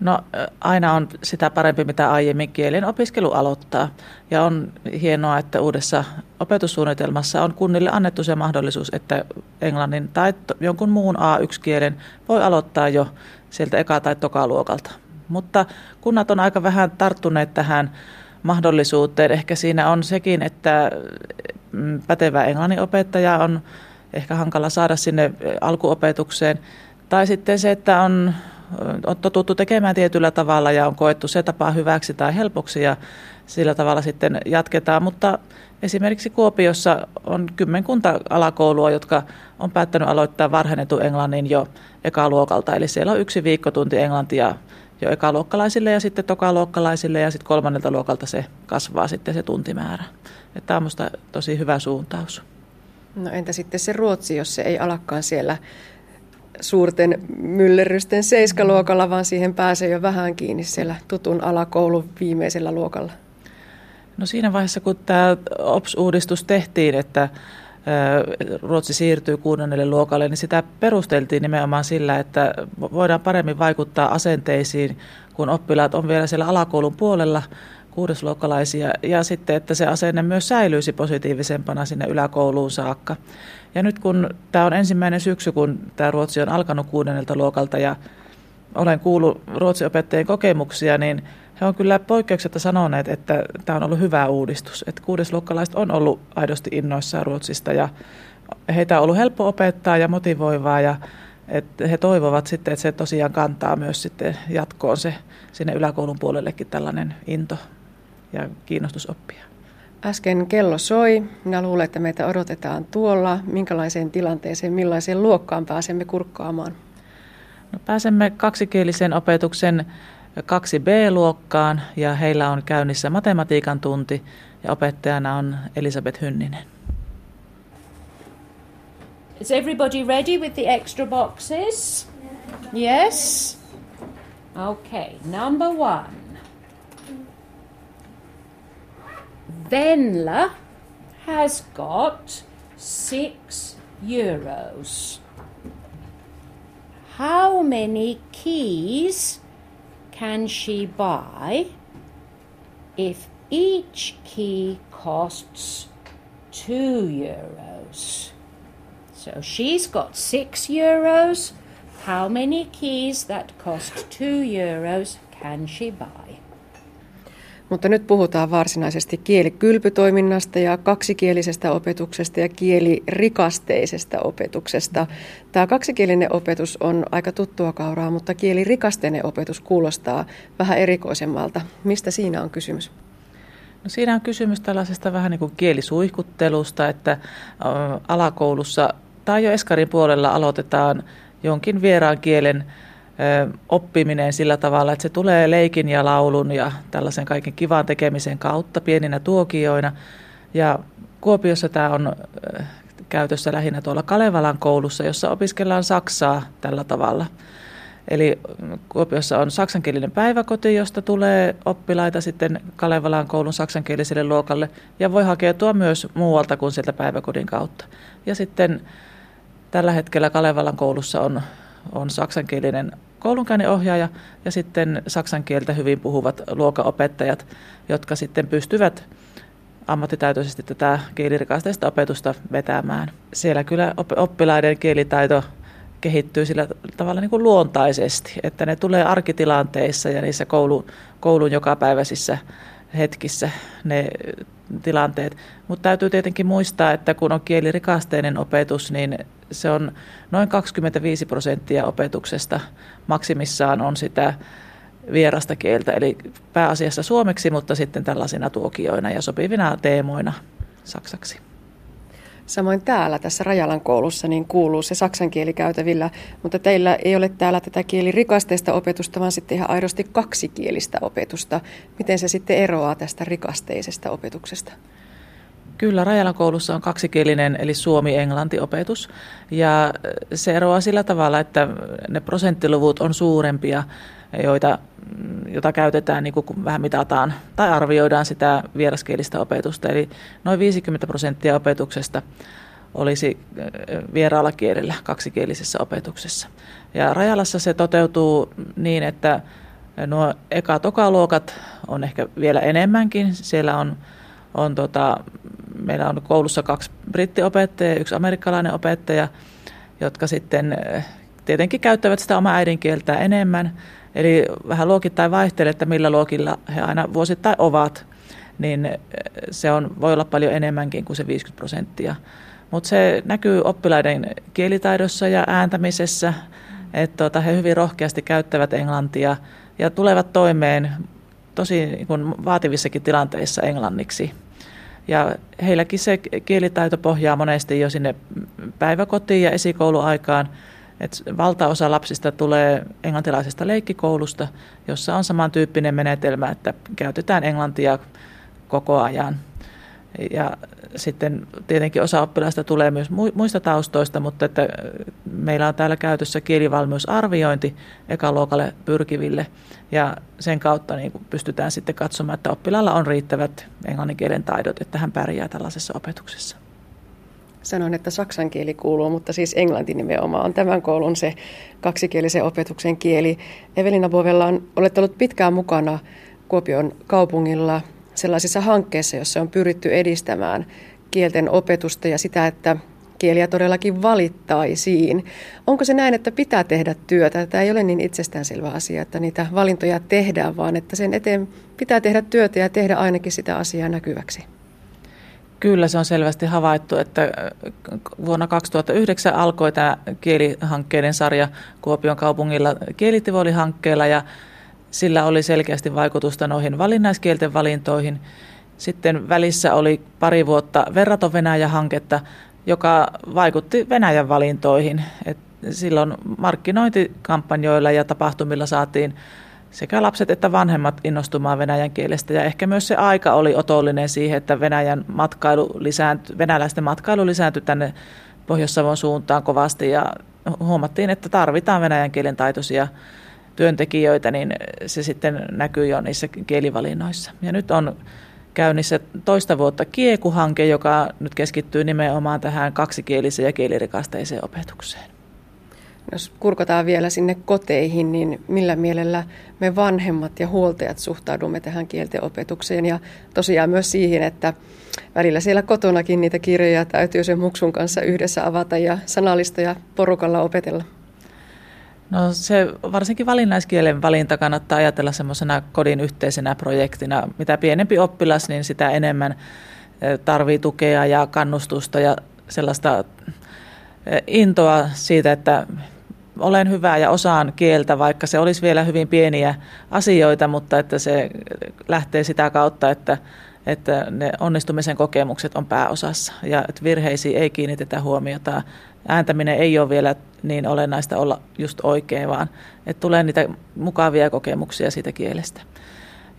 No aina on sitä parempi, mitä aiemmin kielen opiskelu aloittaa. Ja on hienoa, että uudessa opetussuunnitelmassa on kunnille annettu se mahdollisuus, että englannin tai jonkun muun A yksi -kielen voi aloittaa jo sieltä eka- tai tokaluokalta. Mutta kunnat on aika vähän tarttuneet tähän mahdollisuuteen. Ehkä siinä on sekin, että pätevä englannin opettaja on ehkä hankala saada sinne alkuopetukseen. Tai sitten se, että on... on totuttu tekemään tietyllä tavalla ja on koettu se tapa hyväksi tai helpoksi ja sillä tavalla sitten jatketaan, mutta esimerkiksi Kuopiossa on kymmenkunta alakoulua, jotka on päättänyt aloittaa varhennetun englannin jo ekaluokalta, eli siellä on yksi viikkotunti englantia jo ekaluokkalaisille ja sitten tokaluokkalaisille ja sitten kolmannelta luokalta se kasvaa sitten se tuntimäärä. Että tämä on musta tosi hyvä suuntaus. No entä sitten se ruotsi, jos se ei alakaan siellä suurten myllerrysten seiskaluokalla, vaan siihen pääsee jo vähän kiinni siellä tutun alakoulun viimeisellä luokalla? No siinä vaiheessa, kun tämä O P S-uudistus tehtiin, että Ruotsi siirtyy kuudennelle luokalle, niin sitä perusteltiin nimenomaan sillä, että voidaan paremmin vaikuttaa asenteisiin, kun oppilaat on vielä siellä alakoulun puolella kuudesluokkalaisia, ja sitten, että se asenne myös säilyisi positiivisempana sinne yläkouluun saakka. Ja nyt kun tämä on ensimmäinen syksy, kun tämä ruotsi on alkanut kuudennelta luokalta, ja olen kuullut ruotsiopettajien kokemuksia, niin he on kyllä poikkeuksetta sanoneet, että tämä on ollut hyvä uudistus. Että kuudesluokkalaiset on ollut aidosti innoissaan Ruotsista ja heitä on ollut helppo opettaa ja motivoivaa ja että he toivovat sitten, että se tosiaan kantaa myös sitten jatkoon se sinne yläkoulun puolellekin tällainen into ja kiinnostus oppia. Äsken kello soi. Minä luulen, että meitä odotetaan tuolla. Minkälaiseen tilanteeseen, millaiseen luokkaan pääsemme kurkkaamaan? No, pääsemme kaksikielisen opetuksen kaksi B-luokkaan ja heillä on käynnissä matematiikan tunti ja opettajana on Elisabeth Hynninen. Is everybody ready with the extra boxes? Yes? Okay, number one. Venla has got six euros. How many keys can she buy if each key costs two euros? So she's got six euros. How many keys that cost two euros can she buy? Mutta nyt puhutaan varsinaisesti kielikylpytoiminnasta ja kaksikielisestä opetuksesta ja kielirikasteisesta opetuksesta. Tämä kaksikielinen opetus on aika tuttua kauraa, mutta kielirikasteinen opetus kuulostaa vähän erikoisemmalta. Mistä siinä on kysymys? No siinä on kysymys tällaisesta vähän niin kuin kielisuihkuttelusta, että alakoulussa tai jo eskarin puolella aloitetaan jonkin vieraan kielen oppiminen sillä tavalla, että se tulee leikin ja laulun ja tällaisen kaiken kivan tekemisen kautta pieninä tuokioina. Ja Kuopiossa tämä on käytössä lähinnä tuolla Kalevalan koulussa, jossa opiskellaan saksaa tällä tavalla. Eli Kuopiossa on saksankielinen päiväkoti, josta tulee oppilaita sitten Kalevalan koulun saksankieliselle luokalle ja voi hakeutua myös muualta kuin sieltä päiväkodin kautta. Ja sitten tällä hetkellä Kalevalan koulussa on on saksankielinen koulunkäynninohjaaja ja sitten saksan kieltä hyvin puhuvat luokanopettajat, jotka sitten pystyvät ammattitaitoisesti tätä kielirikasteista opetusta vetämään. Siellä kyllä oppilaiden kielitaito kehittyy sillä tavalla niin kuin luontaisesti, että ne tulee arkitilanteissa ja niissä koulu, koulun jokapäiväisissä hetkissä ne tilanteet. Mutta täytyy tietenkin muistaa, että kun on kielirikasteinen opetus, niin se on noin kaksikymmentäviisi prosenttia opetuksesta. Maksimissaan on sitä vierasta kieltä, eli pääasiassa suomeksi, mutta sitten tällaisina tuokioina ja sopivina teemoina saksaksi. Samoin täällä tässä Rajalan koulussa niin kuuluu se saksan kieli käytävillä, mutta teillä ei ole täällä tätä kielirikasteista opetusta, vaan sitten ihan aidosti kaksikielistä opetusta. Miten se sitten eroaa tästä rikasteisesta opetuksesta? Kyllä, Rajalan koulussa on kaksikielinen eli suomi-englanti-opetus ja se eroaa sillä tavalla, että ne prosenttiluvut on suurempia, joita, jota käytetään niin kuin vähän mitataan tai arvioidaan sitä vieraskielistä opetusta. Eli noin viisikymmentä prosenttia opetuksesta olisi vieraalla kielellä kaksikielisessä opetuksessa. Ja Rajalassa se toteutuu niin, että nuo eka-tokaluokat on ehkä vielä enemmänkin. Siellä on, on tota, meillä on koulussa kaksi brittiopettajaa ja yksi amerikkalainen opettaja, jotka sitten tietenkin käyttävät sitä omaa äidinkieltään enemmän. Eli vähän luokittain vaihtelee, että millä luokilla he aina vuosittain ovat, niin se on, voi olla paljon enemmänkin kuin se viisikymmentä prosenttia. Mutta se näkyy oppilaiden kielitaidossa ja ääntämisessä, että tota, he hyvin rohkeasti käyttävät englantia ja tulevat toimeen tosi niin kun vaativissakin tilanteissa englanniksi. Ja heilläkin se kielitaito pohjaa monesti jo sinne päiväkotiin ja esikouluaikaan. Et valtaosa lapsista tulee englantilaisesta leikkikoulusta, jossa on samantyyppinen menetelmä, että käytetään englantia koko ajan. Ja sitten tietenkin osa oppilaista tulee myös muista taustoista, mutta että meillä on täällä käytössä kielivalmiusarviointi ekaluokalle pyrkiville, ja sen kautta niin pystytään sitten katsomaan, että oppilaalla on riittävät englannin kielen taidot, että hän pärjää tällaisessa opetuksessa. Sanoin, että saksan kieli kuuluu, mutta siis englanti nimenomaan on tämän koulun se kaksikielisen opetuksen kieli. Evelina Bovellan, olet ollut pitkään mukana Kuopion kaupungilla sellaisissa hankkeissa, joissa on pyritty edistämään kielten opetusta ja sitä, että kieliä todellakin valittaisiin. Onko se näin, että pitää tehdä työtä? Tämä ei ole niin itsestäänselvä asia, että niitä valintoja tehdään, vaan että sen eteen pitää tehdä työtä ja tehdä ainakin sitä asiaa näkyväksi. Kyllä, se on selvästi havaittu, että vuonna kaksituhattayhdeksän alkoi tämä kielihankkeiden sarja Kuopion kaupungilla Kielitivoli-hankkeella, ja sillä oli selkeästi vaikutusta noihin valinnaiskielten valintoihin. Sitten välissä oli pari vuotta Verraton Venäjä-hanketta, joka vaikutti Venäjän valintoihin. Et silloin markkinointikampanjoilla ja tapahtumilla saatiin sekä lapset että vanhemmat innostumaan venäjän kielestä, ja ehkä myös se aika oli otollinen siihen, että Venäjän matkailu lisääntyi, venäläisten matkailu lisääntyi tänne Pohjois-Savon suuntaan kovasti, ja huomattiin, että tarvitaan venäjän kielen taitoisia työntekijöitä, niin se sitten näkyy jo niissä kielivalinnoissa. Ja nyt on käynnissä toista vuotta Kiekuhanke, joka nyt keskittyy nimenomaan tähän kaksikieliseen ja kielirikasteiseen opetukseen. Jos kurkotaan vielä sinne koteihin, niin millä mielellä me vanhemmat ja huoltajat suhtaudumme tähän kielten opetukseen, ja tosiaan myös siihen, että välillä siellä kotonakin niitä kirjoja täytyy sen muksun kanssa yhdessä avata ja sanallistoja porukalla opetella? No se varsinkin valinnaiskielen valinta kannattaa ajatella semmoisena kodin yhteisenä projektina. Mitä pienempi oppilas, niin sitä enemmän tarvitsee tukea ja kannustusta ja sellaista intoa siitä, että olen hyvä ja osaan kieltä, vaikka se olisi vielä hyvin pieniä asioita, mutta että se lähtee sitä kautta, että, että ne onnistumisen kokemukset on pääosassa ja että virheisiin ei kiinnitetä huomiota. Ääntäminen ei ole vielä niin olennaista olla just oikein, vaan että tulee niitä mukavia kokemuksia siitä kielestä.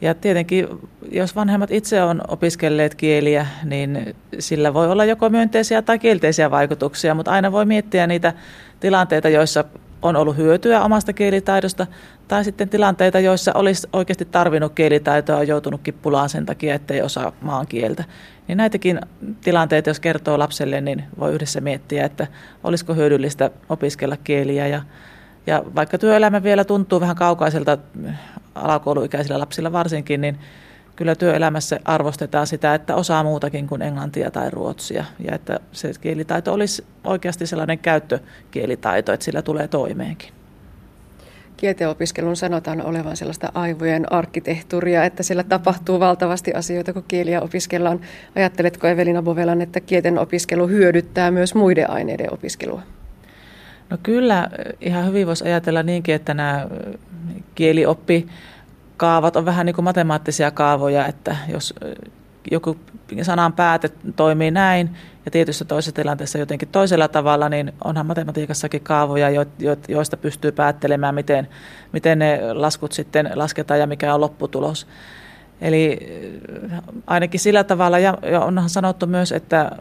Ja tietenkin, jos vanhemmat itse on opiskelleet kieliä, niin sillä voi olla joko myönteisiä tai kielteisiä vaikutuksia, mutta aina voi miettiä niitä tilanteita, joissa on ollut hyötyä omasta kielitaidosta, tai sitten tilanteita, joissa olisi oikeasti tarvinnut kielitaitoa ja joutunutkin pulaan sen takia, ettei osaa maan kieltä. Niin näitäkin tilanteita, jos kertoo lapselle, niin voi yhdessä miettiä, että olisiko hyödyllistä opiskella kieliä. Ja, ja vaikka työelämä vielä tuntuu vähän kaukaiselta alakouluikäisillä lapsilla varsinkin, niin kyllä työelämässä arvostetaan sitä, että osaa muutakin kuin englantia tai ruotsia. Ja että se kielitaito olisi oikeasti sellainen käyttökielitaito, että sillä tulee toimeenkin. Kielten opiskelun sanotaan olevan sellaista aivojen arkkitehtuuria, että siellä tapahtuu valtavasti asioita, kun kieliä opiskellaan. Ajatteletko, Evelina Bovellan, että kielten opiskelu hyödyttää myös muiden aineiden opiskelua? No kyllä, ihan hyvin voisi ajatella niinkin, että nämä kielioppikaavat on vähän niin kuin matemaattisia kaavoja, että jos joku sanan pääte toimii näin ja tietyssä toisessa tilanteessa jotenkin toisella tavalla, niin onhan matematiikassakin kaavoja, joista pystyy päättelemään, miten, miten ne laskut sitten lasketaan ja mikä on lopputulos. Eli ainakin sillä tavalla, ja onhan sanottu myös, että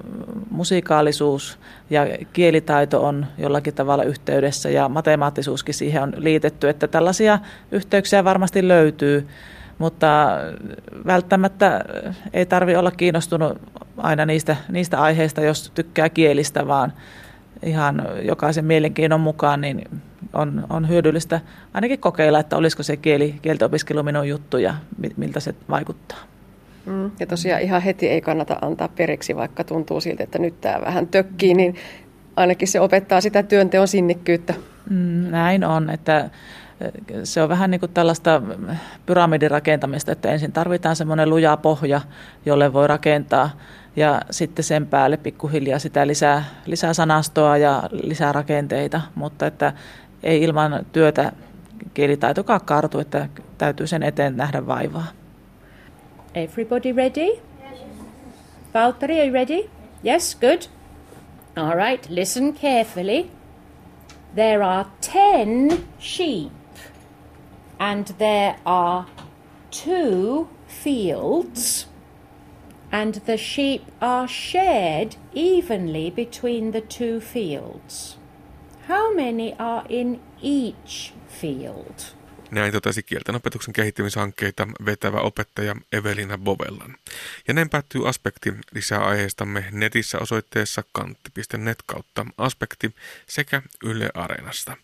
musikaalisuus ja kielitaito on jollakin tavalla yhteydessä, ja matemaattisuuskin siihen on liitetty, että tällaisia yhteyksiä varmasti löytyy, mutta välttämättä ei tarvitse olla kiinnostunut aina niistä, niistä aiheista, jos tykkää kielistä, vaan ihan jokaisen mielenkiinnon mukaan niin on, on hyödyllistä ainakin kokeilla, että olisiko se kieli, kieltäopiskelu minun juttu ja miltä se vaikuttaa. Mm. Ja tosiaan ihan heti ei kannata antaa periksi, vaikka tuntuu siltä, että nyt tämä vähän tökkii, niin ainakin se opettaa sitä työnteon sinnikkyyttä. Mm, näin on, että se on vähän niin kuin tällaista pyramidin rakentamista, että ensin tarvitaan semmoinen luja pohja, jolle voi rakentaa, ja sitten sen päälle pikkuhiljaa sitä lisää, lisää sanastoa ja lisää rakenteita, mutta että ei ilman työtä kielitaitokaan kartu, että täytyy sen eteen nähdä vaivaa. Everybody ready? Valtteri, are you ready? Yes, good. All right, listen carefully. There are ten sheep and there are two fields and the sheep are shared evenly between the two fields. How many are in each field? Näin totesi kieltenopetuksen kehittymishankkeita vetävä opettaja Evelina Bovellan. Ja näin päättyy Aspekti. Lisää aiheistamme netissä osoitteessa kantti piste net kautta aspekti sekä Yle Areenasta.